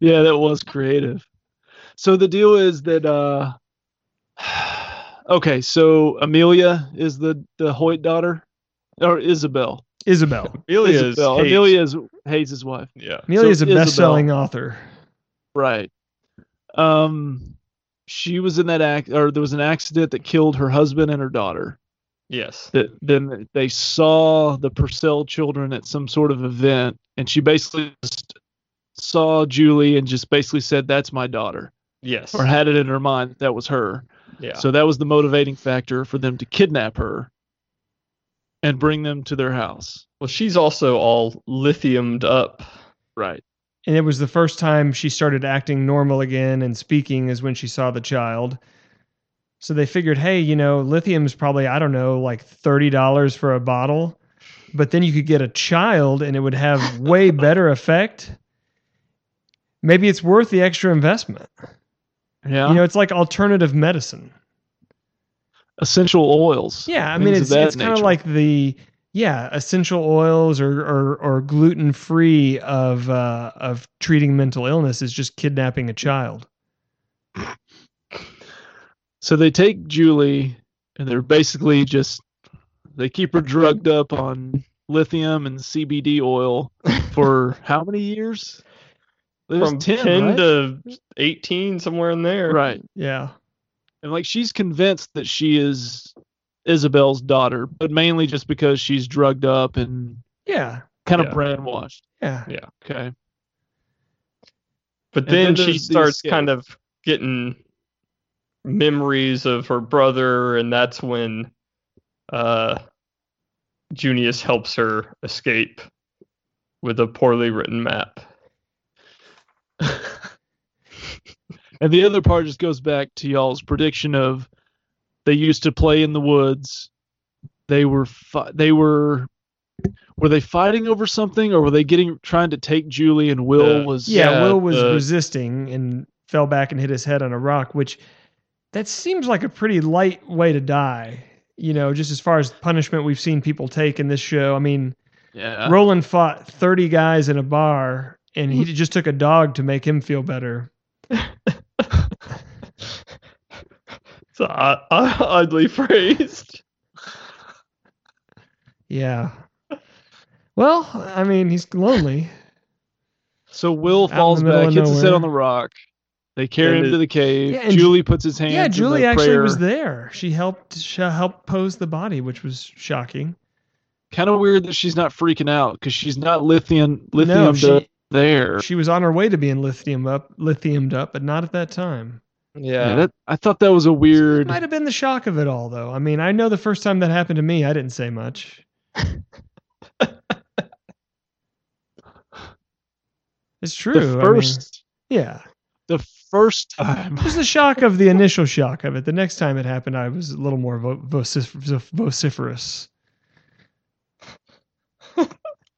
Yeah, that was creative. So the deal is that... Okay, so Amelia is the Hoyt daughter, or Isabel? Isabel. Amelia is Hayes' wife. Yeah, Amelia is a best-selling author. Right. She was in that there was an accident that killed her husband and her daughter. Yes. Then they saw the Purcell children at some sort of event, and she basically saw Julie and just basically said, "That's my daughter." Yes. Or had it in her mind that was her. Yeah. So that was the motivating factor for them to kidnap her and bring them to their house. Well, she's also all lithiumed up. Right. And it was the first time she started acting normal again and speaking is when she saw the child. So they figured, hey, you know, lithium's probably, I don't know, like $30 for a bottle. But then you could get a child and it would have way better effect. Maybe it's worth the extra investment. Yeah. You know, it's like alternative medicine. Essential oils. Yeah, I mean, it's kind of like the essential oils or gluten-free of treating mental illness is just kidnapping a child. So they take Julie and they're basically just they keep her drugged up on lithium and CBD oil for how many years? From 10 right? to 18, somewhere in there. Right. Yeah. And like she's convinced that she is Isabel's daughter, but mainly just because she's drugged up and kind of brainwashed. Yeah. Yeah. Okay. But then she starts kind of getting memories of her brother, and that's when Junius helps her escape with a poorly written map. And the other part just goes back to y'all's prediction of they used to play in the woods. Were they fighting over something, or were they trying to take Julie? And Will was Will was resisting and fell back and hit his head on a rock, which that seems like a pretty light way to die. You know, just as far as punishment we've seen people take in this show. I mean, Roland fought 30 guys in a bar. And he just took a dog to make him feel better. It's oddly phrased. Yeah. Well, I mean, he's lonely. So Will falls back, hits his head on the rock. They carry him to the cave. Yeah, Julie puts his hand. Yeah, Julie actually was there. She helped pose the body, which was shocking. Kind of weird that she's not freaking out because she's not there. She was on her way to being lithiumed up, but not at that time. Yeah. I thought that was a weird... It might have been the shock of it all, though. I mean, I know the first time that happened to me, I didn't say much. It's true. The first time. It was the shock of the initial shock of it. The next time it happened, I was a little more vociferous.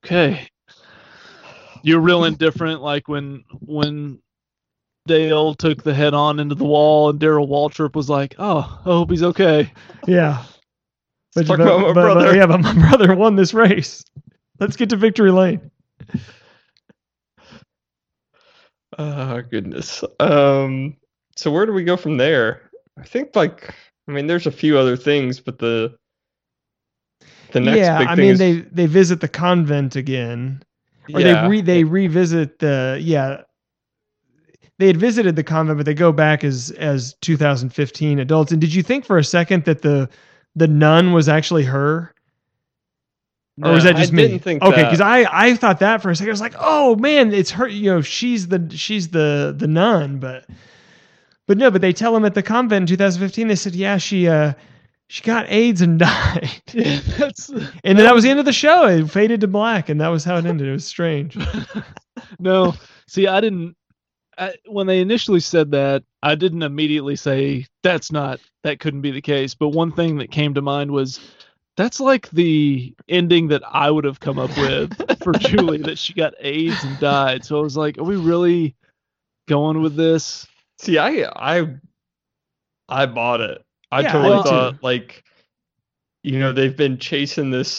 Okay. You're real indifferent, like when Dale took the head on into the wall and Darryl Waltrip was like, oh, I hope he's okay. Yeah. But, yeah, but my brother won this race. Let's get to victory lane. Oh, goodness. So where do we go from there? I think, like, I mean, there's a few other things, but the next big thing is... they visit the convent again. Or they revisit the... Yeah. They had visited the convent, but they go back as 2015 adults. And did you think for a second that the nun was actually her? Or was that just me? I didn't think that. Okay, because I thought that for a second. I was like, oh, man, it's her. You know, she's the nun. But no, but they tell him at the convent in 2015, they said, yeah, she got AIDS and died. Yeah, and then that was the end of the show. It faded to black, and that was how it ended. It was strange. No, see, when they initially said that, I didn't immediately say that couldn't be the case. But one thing that came to mind was that's like the ending that I would have come up with for Julie, that she got AIDS and died. So I was like, are we really going with this? See, I bought it. I totally thought like, you know, they've been chasing this,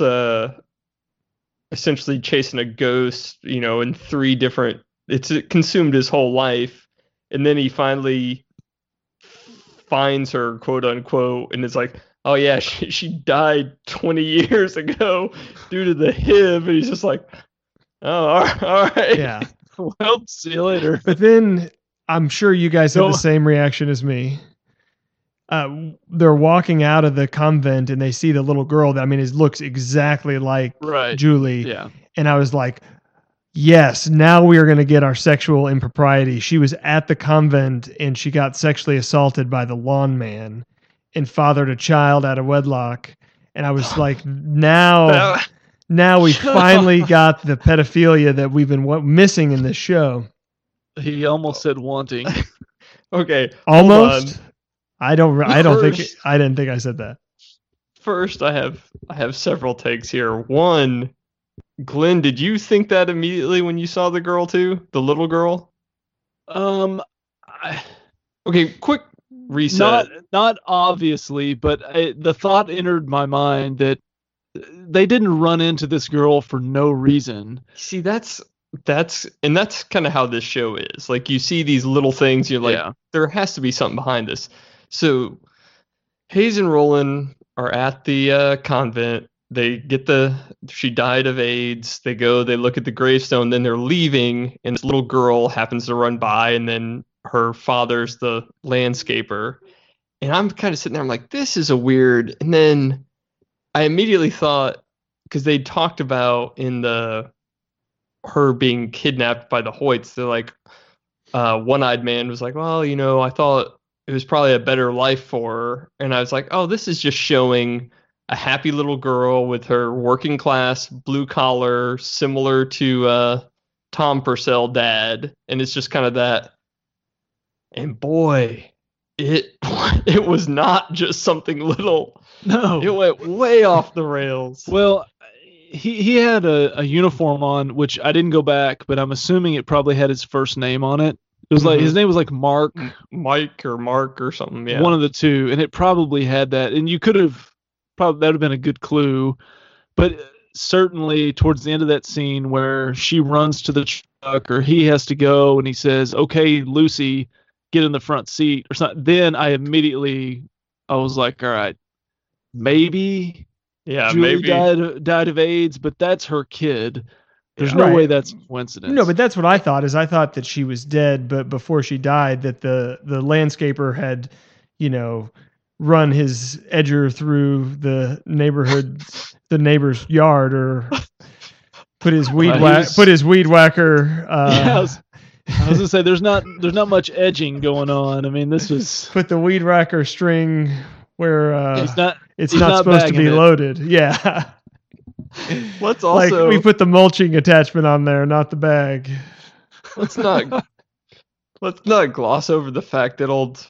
essentially chasing a ghost, you know, in three different, it consumed his whole life, and then he finally finds her, quote unquote, and it's like, oh yeah, she died 20 years ago due to the HIV, and he's just like, oh, all right, yeah, well, see you later. But then I'm sure you guys had the same reaction as me. They're walking out of the convent and they see the little girl that, I mean, it looks exactly like Julie. Yeah, and I was like, yes, now we are going to get our sexual impropriety. She was at the convent and she got sexually assaulted by the lawn man and fathered a child out of wedlock. And I was like, now we finally got the pedophilia that we've been missing in this show. He almost said wanting. Okay. Almost? I didn't think I said that. First, I have several takes here. One, Glenn, did you think that immediately when you saw the girl too? The little girl? Okay, quick reset. Not obviously, but the thought entered my mind that they didn't run into this girl for no reason. See, that's kind of how this show is. Like, you see these little things, you're like, there has to be something behind this. So Hayes and Roland are at the convent. They get she died of AIDS. They go, they look at the gravestone, then they're leaving, and this little girl happens to run by, and then her father's the landscaper. And I'm kind of sitting there, I'm like, this is a weird. And then I immediately thought, because they talked about in her being kidnapped by the Hoyts, they're like, One-Eyed Man was like, well, you know, I thought it was probably a better life for her. And I was like, oh, this is just showing a happy little girl with her working class, blue collar, similar to Tom Purcell dad. And it's just kind of that. And boy, it was not just something little. No, it went way off the rails. Well, he had a uniform on, which I didn't go back, but I'm assuming it probably had his first name on it. It was like, his name was like Mike or something. Yeah. One of the two. And it probably had that. And you could have, probably that would have been a good clue, but certainly towards the end of that scene where she runs to the truck, or he has to go and he says, okay, Lucy, get in the front seat or something. Then I was like, all right, maybe Julie died of AIDS, but that's her kid. There's no way that's a coincidence. No, but that's what I thought. Is I thought that she was dead, but before she died, that the landscaper had, you know, run his edger through the neighbor's yard, or put his weed whacker. I was gonna say there's not much edging going on. I mean, this was put the weed whacker string where it's not supposed to be loaded. Yeah. Let's also like, we put the mulching attachment on there, not the bag. Let's not gloss over the fact that old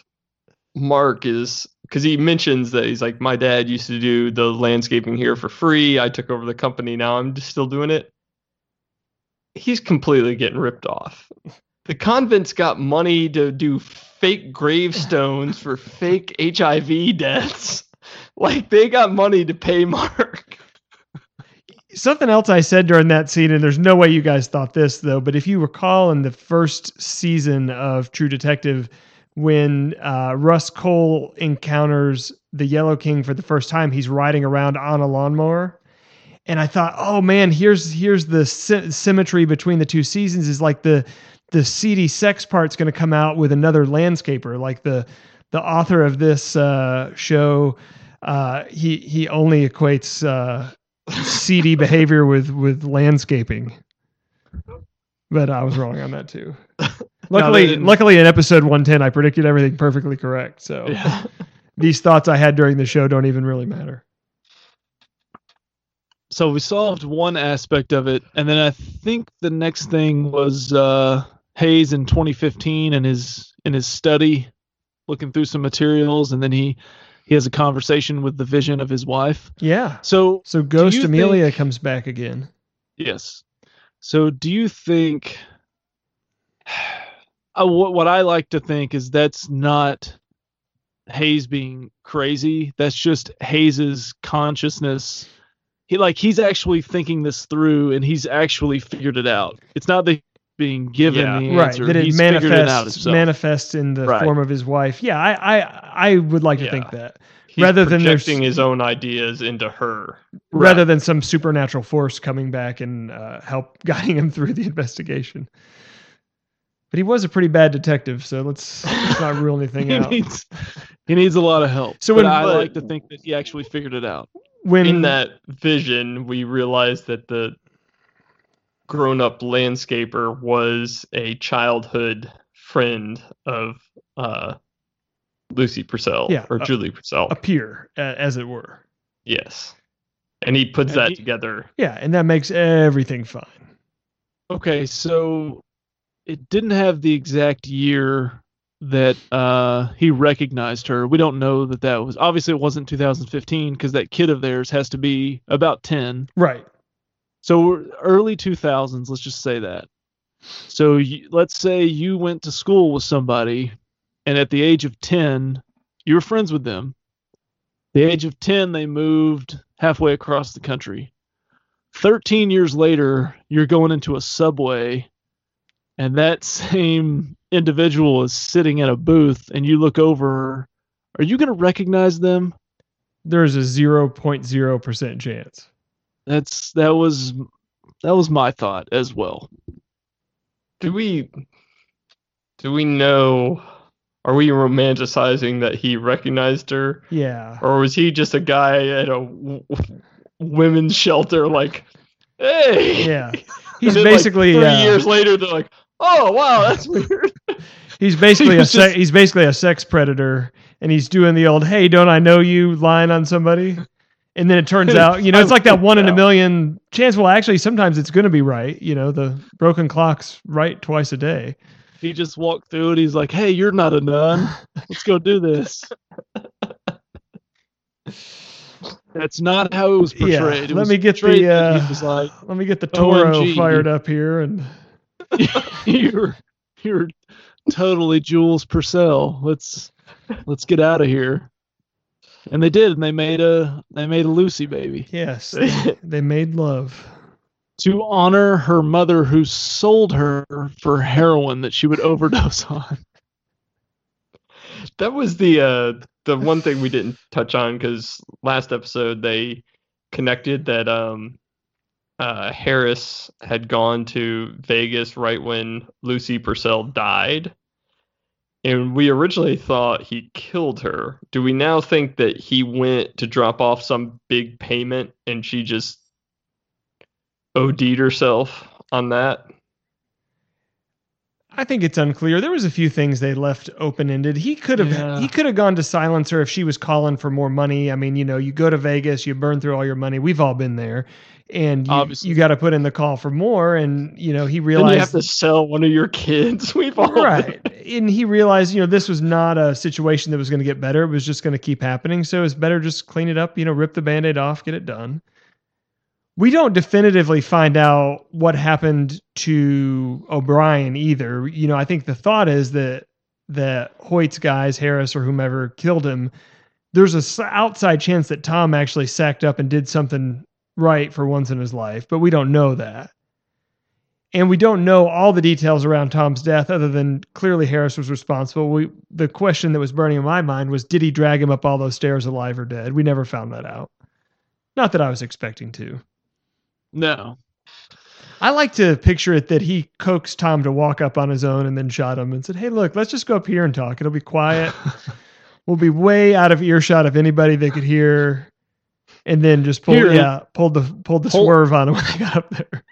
Mark is, because he mentions that he's like, my dad used to do the landscaping here for free. I took over the company. Now I'm just still doing it. he's completely getting ripped off. The convents got money to do fake gravestones for fake HIV deaths. Like, they got money to pay Mark. Something else I said during that scene, and there's no way you guys thought this, though, but if you recall in the first season of True Detective, when Russ Cole encounters the Yellow King for the first time, he's riding around on a lawnmower. And I thought, oh, man, here's the symmetry between the two seasons is like the seedy sex part's going to come out with another landscaper. Like the author of this show, he only equates seedy behavior with landscaping. But I was wrong on that, too. Luckily, in episode 110, I predicted everything perfectly correct. So yeah. These thoughts I had during the show don't even really matter. So we solved one aspect of it, and then I think the next thing was Hayes in 2015 and in his study, looking through some materials, and then he has a conversation with the vision of his wife. Yeah. So Ghost Amelia comes back again. Yes. So do you think? What I like to think is that's not Hayes being crazy. That's just Hayes's consciousness. He's actually thinking this through, and he's actually figured it out. It's not that he's being given the answer. Right. That he's figured it out himself. Manifests in the form of his wife. Yeah, I would like to think that. He's rather projecting his own ideas into her. Rather than some supernatural force coming back and guiding him through the investigation. But he was a pretty bad detective, so let's not rule anything out. He needs a lot of help. So I like to think that he actually figured it out. In that vision, we realized that the grown-up landscaper was a childhood friend of Lucy Purcell, or Julie Purcell. A peer, as it were. Yes. And he puts that together. Yeah, and that makes everything fine. Okay, so... It didn't have the exact year that he recognized her. We don't know that was... Obviously, it wasn't 2015, because that kid of theirs has to be about 10. Right. So early 2000s, let's just say that. So let's say you went to school with somebody, and at the age of 10, you were friends with them. The age of 10, they moved halfway across the country. 13 years later, you're going into a Subway... And that same individual is sitting at a booth, and you look over. Are you going to recognize them? There's a 0.0% chance. That was my thought as well. Do we know? Are we romanticizing that he recognized her? Yeah. Or was he just a guy at a women's shelter? Like, hey. Yeah. He's basically 3 years later. They're like. Oh wow, that's weird. He's basically he's basically a sex predator, and he's doing the old "Hey, don't I know you?" line on somebody, and then it turns out it's like that 1 in a million chance. Well, actually, sometimes it's going to be right. The broken clock's right twice a day. He just walked through and he's like, "Hey, you're not a nun. Let's go do this." That's not how it was portrayed. Let me get the Toro OMG. Fired up here and. You're totally Jules Purcell. Let's get out of here. And they did, and they made a Lucy baby. Yes, they made love to honor her mother, who sold her for heroin that she would overdose on. That was the one thing we didn't touch on, because last episode they connected that Harris had gone to Vegas right when Lucy Purcell died, and we originally thought he killed her. Do we now think that he went to drop off some big payment and she just OD'd herself on that? I think it's unclear. There was a few things they left open-ended. He could have gone to silence her if she was calling for more money. I mean, you go to Vegas, you burn through all your money. We've all been there. And you got to put in the call for more. And, he realized... Then you have to sell one of your kids. We've all... Right. And he realized, this was not a situation that was going to get better. It was just going to keep happening. So it's better just clean it up, rip the Band-Aid off, get it done. We don't definitively find out what happened to O'Brien either. You know, I think the thought is that the Hoyt's guys, Harris or whomever, killed him. There's an outside chance that Tom actually sacked up and did something right for once in his life, but we don't know that. And we don't know all the details around Tom's death other than clearly Harris was responsible. The question that was burning in my mind was, did he drag him up all those stairs alive or dead? We never found that out. Not that I was expecting to. No. I like to picture it that he coaxed Tom to walk up on his own and then shot him and said, hey, look, let's just go up here and talk. It'll be quiet. We'll be way out of earshot of anybody they could hear. And then just pulled the swerve on him when I got up there.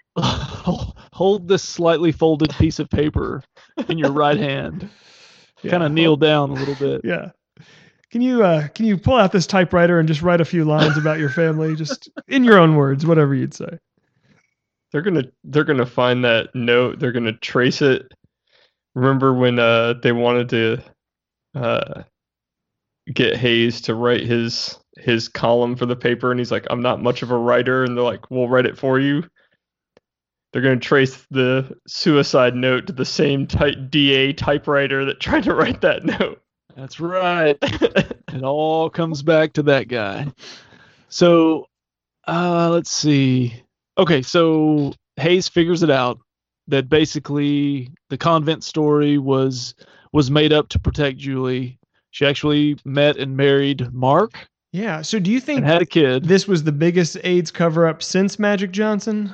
Hold this slightly folded piece of paper in your right hand. Yeah. Kind of kneel down a little bit. Yeah. Can you pull out this typewriter and just write a few lines about your family, just in your own words, whatever you'd say. They're gonna find that note. They're gonna trace it. Remember when they wanted to get Hayes to write his column for the paper, and he's like, "I'm not much of a writer," and they're like, "We'll write it for you." They're gonna trace the suicide note to the same DA typewriter that tried to write that note. That's right. It all comes back to that guy. So, let's see. Okay, so Hayes figures it out that basically the convent story was made up to protect Julie. She actually met and married Mark. Yeah. So, do you think and had a kid? This was the biggest AIDS cover-up since Magic Johnson?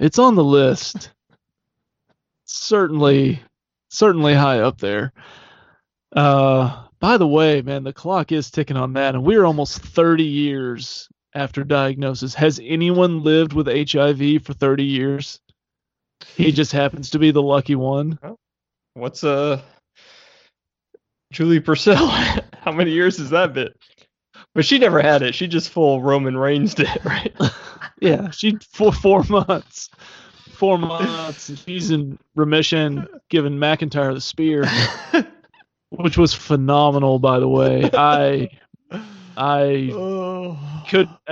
It's on the list. Certainly high up there. By the way, man, the clock is ticking on that, and we're almost 30 years after diagnosis. Has anyone lived with HIV for 30 years? He just happens to be the lucky one. What's Julie Purcell? How many years has that been? But she never had it. She just full Roman Reigns did it, right? Yeah, she for 4 months. 4 months. He's in remission, giving McIntyre the spear, which was phenomenal, by the way. I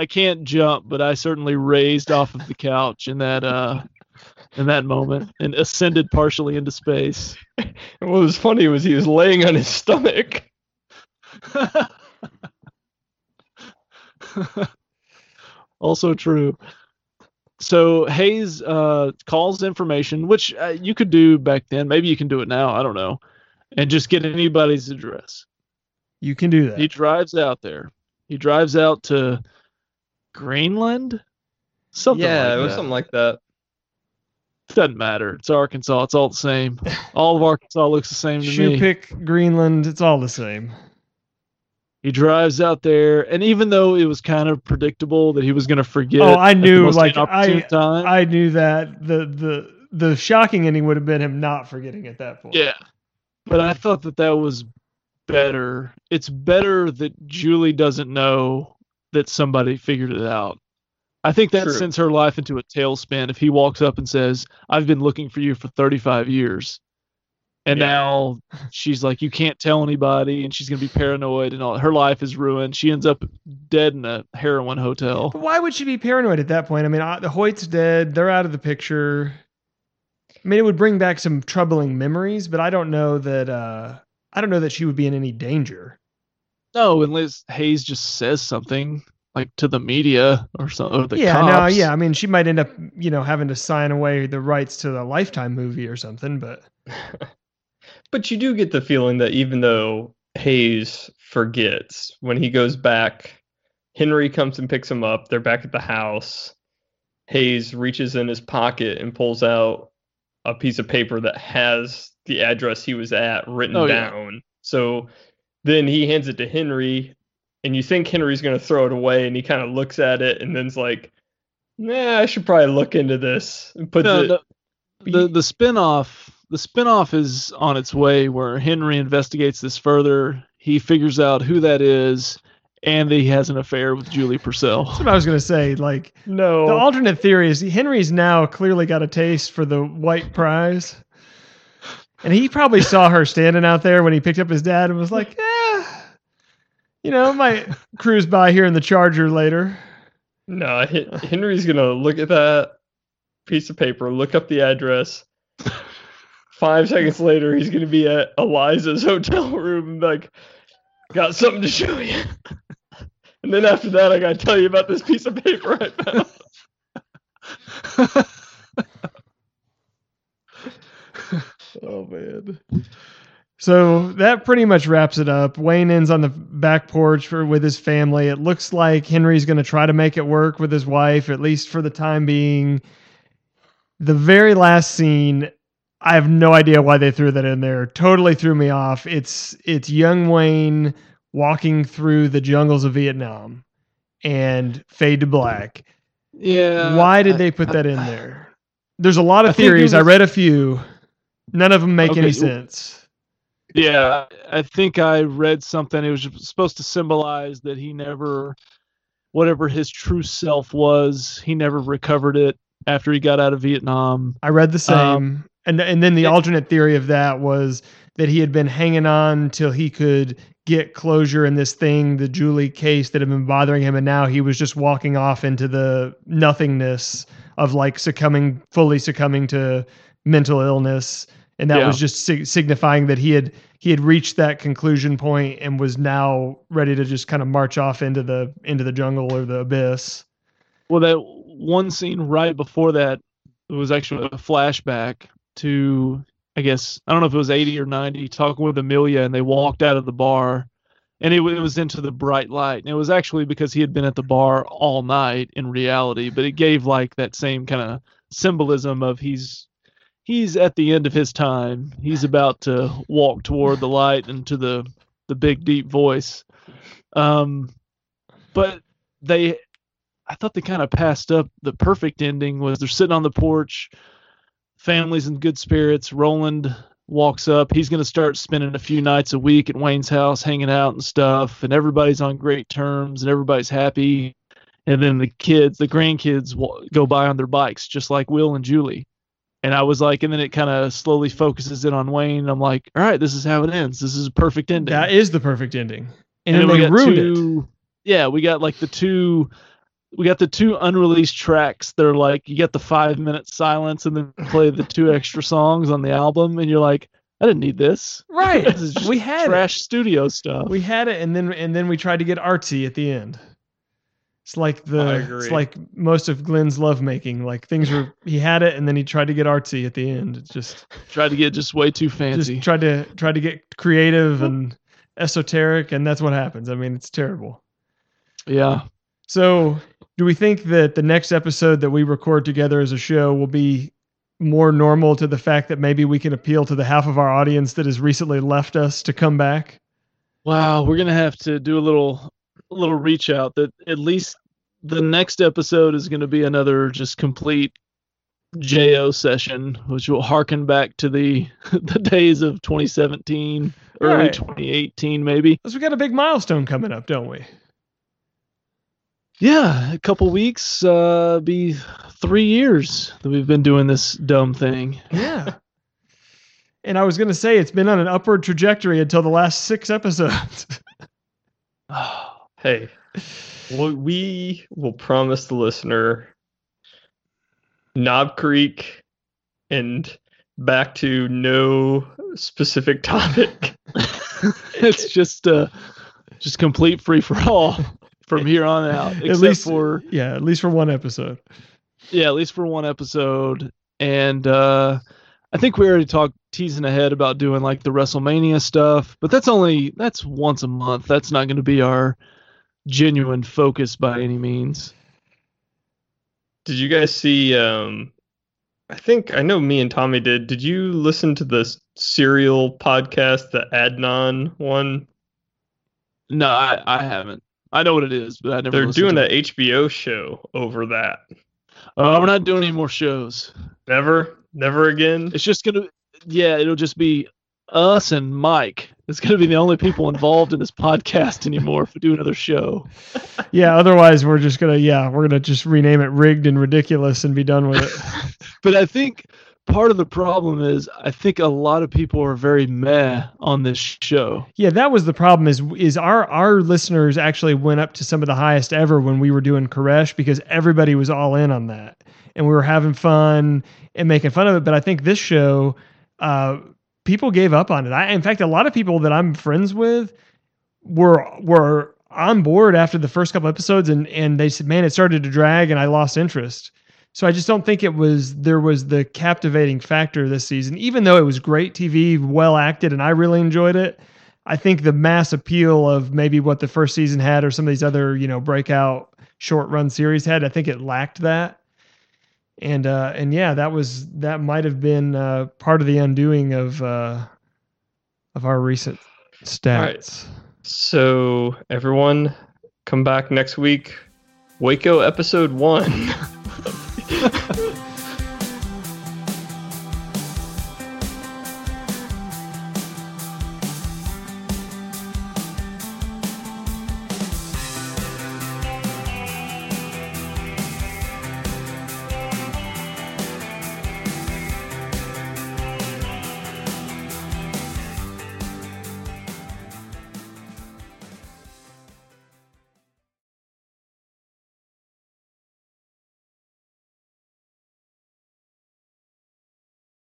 can't jump, but I certainly raised off of the couch in that moment and ascended partially into space. And what was funny was he was laying on his stomach. Also true. So Hayes calls information, which you could do back then. Maybe you can do it now. I don't know. And just get anybody's address. You can do that. He drives out there. He drives out to Greenland? Something like that. Yeah, it was something like that. It doesn't matter. It's Arkansas. It's all the same. All of Arkansas looks the same to me. Shoepick, Greenland. It's all the same. He drives out there, and even though it was kind of predictable that he was going to forget, I knew, like I knew that the shocking ending would have been him not forgetting at that point. Yeah, but I thought that was better. It's better that Julie doesn't know that somebody figured it out. I think that sends her life into a tailspin if he walks up and says, "I've been looking for you for 35 years." And now she's like, you can't tell anybody, and she's going to be paranoid, and all her life is ruined. She ends up dead in a heroin hotel. But why would she be paranoid at that point? I mean, the Hoyt's dead. They're out of the picture. I mean, it would bring back some troubling memories, but I don't know that she would be in any danger. No, unless Hayes just says something like to the media or something. Or the cops. No, I mean, she might end up, having to sign away the rights to the Lifetime movie or something, but... But you do get the feeling that even though Hayes forgets, when he goes back, Henry comes and picks him up. They're back at the house. Hayes reaches in his pocket and pulls out a piece of paper that has the address he was at written down. Yeah. So then he hands it to Henry, and you think Henry's going to throw it away, and he kind of looks at it and then's like, I should probably look into this. And puts it. The spinoff... The spinoff is on its way where Henry investigates this further. He figures out who that is and that he has an affair with Julie Purcell. That's what I was going to say. Like, no. The alternate theory is Henry's now clearly got a taste for the white prize. And he probably saw her standing out there when he picked up his dad and was like, might cruise by here in the Charger later. No, Henry's going to look at that piece of paper, look up the address. 5 seconds later, he's going to be at Eliza's hotel room, like, got something to show you. And then after that, I got to tell you about this piece of paper I found. Oh, man. So that pretty much wraps it up. Wayne ends on the back porch with his family. It looks like Henry's going to try to make it work with his wife, at least for the time being. The very last scene, I have no idea why they threw that in there. Totally threw me off. It's young Wayne walking through the jungles of Vietnam and fade to black. Yeah. Why did they put that in there? There's a lot of theories. I read a few. None of them make any sense. Yeah, I think I read something. It was supposed to symbolize that he never, whatever his true self was, he never recovered it after he got out of Vietnam. I read the same. And then the alternate theory of that was that he had been hanging on till he could get closure in this thing, the Julie case that had been bothering him. And now he was just walking off into the nothingness of like fully succumbing to mental illness. And that was just signifying that he had reached that conclusion point and was now ready to just kind of march off into the jungle or the abyss. Well, that one scene right before that was actually a flashback to, I guess, I don't know if it was 80 or 90, talking with Amelia, and they walked out of the bar, and it was into the bright light. And it was actually because he had been at the bar all night in reality, but it gave like that same kind of symbolism of he's at the end of his time. He's about to walk toward the light and to the big, deep voice. But I thought they kind of passed up the perfect ending. Was they're sitting on the porch, family's in good spirits. Roland walks up. He's going to start spending a few nights a week at Wayne's house, hanging out and stuff. And everybody's on great terms and everybody's happy. And then the grandkids go by on their bikes, just like Will and Julie. And I was like, and then it kind of slowly focuses in on Wayne. And I'm like, all right, this is how it ends. This is a perfect ending. That is the perfect ending. And then we ruined it. Yeah, we got like the two unreleased tracks that are like, you get the 5-minute silence and then play the two extra songs on the album. And you're like, I didn't need this. Right. This is just trash studio stuff. We had it. And then we tried to get artsy at the end. It's like most of Glenn's lovemaking. Like things were, he had it, and then he tried to get artsy at the end. It just tried to get just way too fancy. Just tried to get creative and esoteric, and that's what happens. I mean, it's terrible. Yeah. So, do we think that the next episode that we record together as a show will be more normal to the fact that maybe we can appeal to the half of our audience that has recently left us to come back? Wow, we're gonna have to do a little reach out. That at least the next episode is going to be another just complete JO session, which will harken back to the days of 2017, early 2018, maybe. Because we got a big milestone coming up, don't we? Yeah, a couple weeks, be 3 years that we've been doing this dumb thing. Yeah. And I was going to say it's been on an upward trajectory until the last 6 episodes. Hey, we will promise the listener Knob Creek and back to no specific topic. It's just complete free for all from here on out. At least for one episode. Yeah, at least for one episode. And I think we already talked teasing ahead about doing like the WrestleMania stuff, but that's once a month. That's not going to be our genuine focus by any means. Did you guys see I know me and Tommy did you listen to the Serial podcast, the Adnan one? No, I haven't. I know what it is, but I never. They're doing that HBO show over that. We're not doing any more shows. Never again. It's just gonna it'll just be us and Mike. It's going to be the only people involved in this podcast anymore if we do another show. Yeah, otherwise we're just going to just rename it Rigged and Ridiculous and be done with it. But I think part of the problem is I think a lot of people are very meh on this show. Yeah, that was the problem is our listeners actually went up to some of the highest ever when we were doing Koresh because everybody was all in on that. And we were having fun and making fun of it. But I think this show, people gave up on it. In fact, a lot of people that I'm friends with were on board after the first couple episodes and they said, man, it started to drag and I lost interest. So I just don't think there was the captivating factor this season, even though it was great TV, well acted, and I really enjoyed it. I think the mass appeal of maybe what the first season had or some of these other, breakout short run series had, I think it lacked that. And yeah, that might've been part of the undoing of our recent stats. All right. So everyone come back next week, Waco episode 1.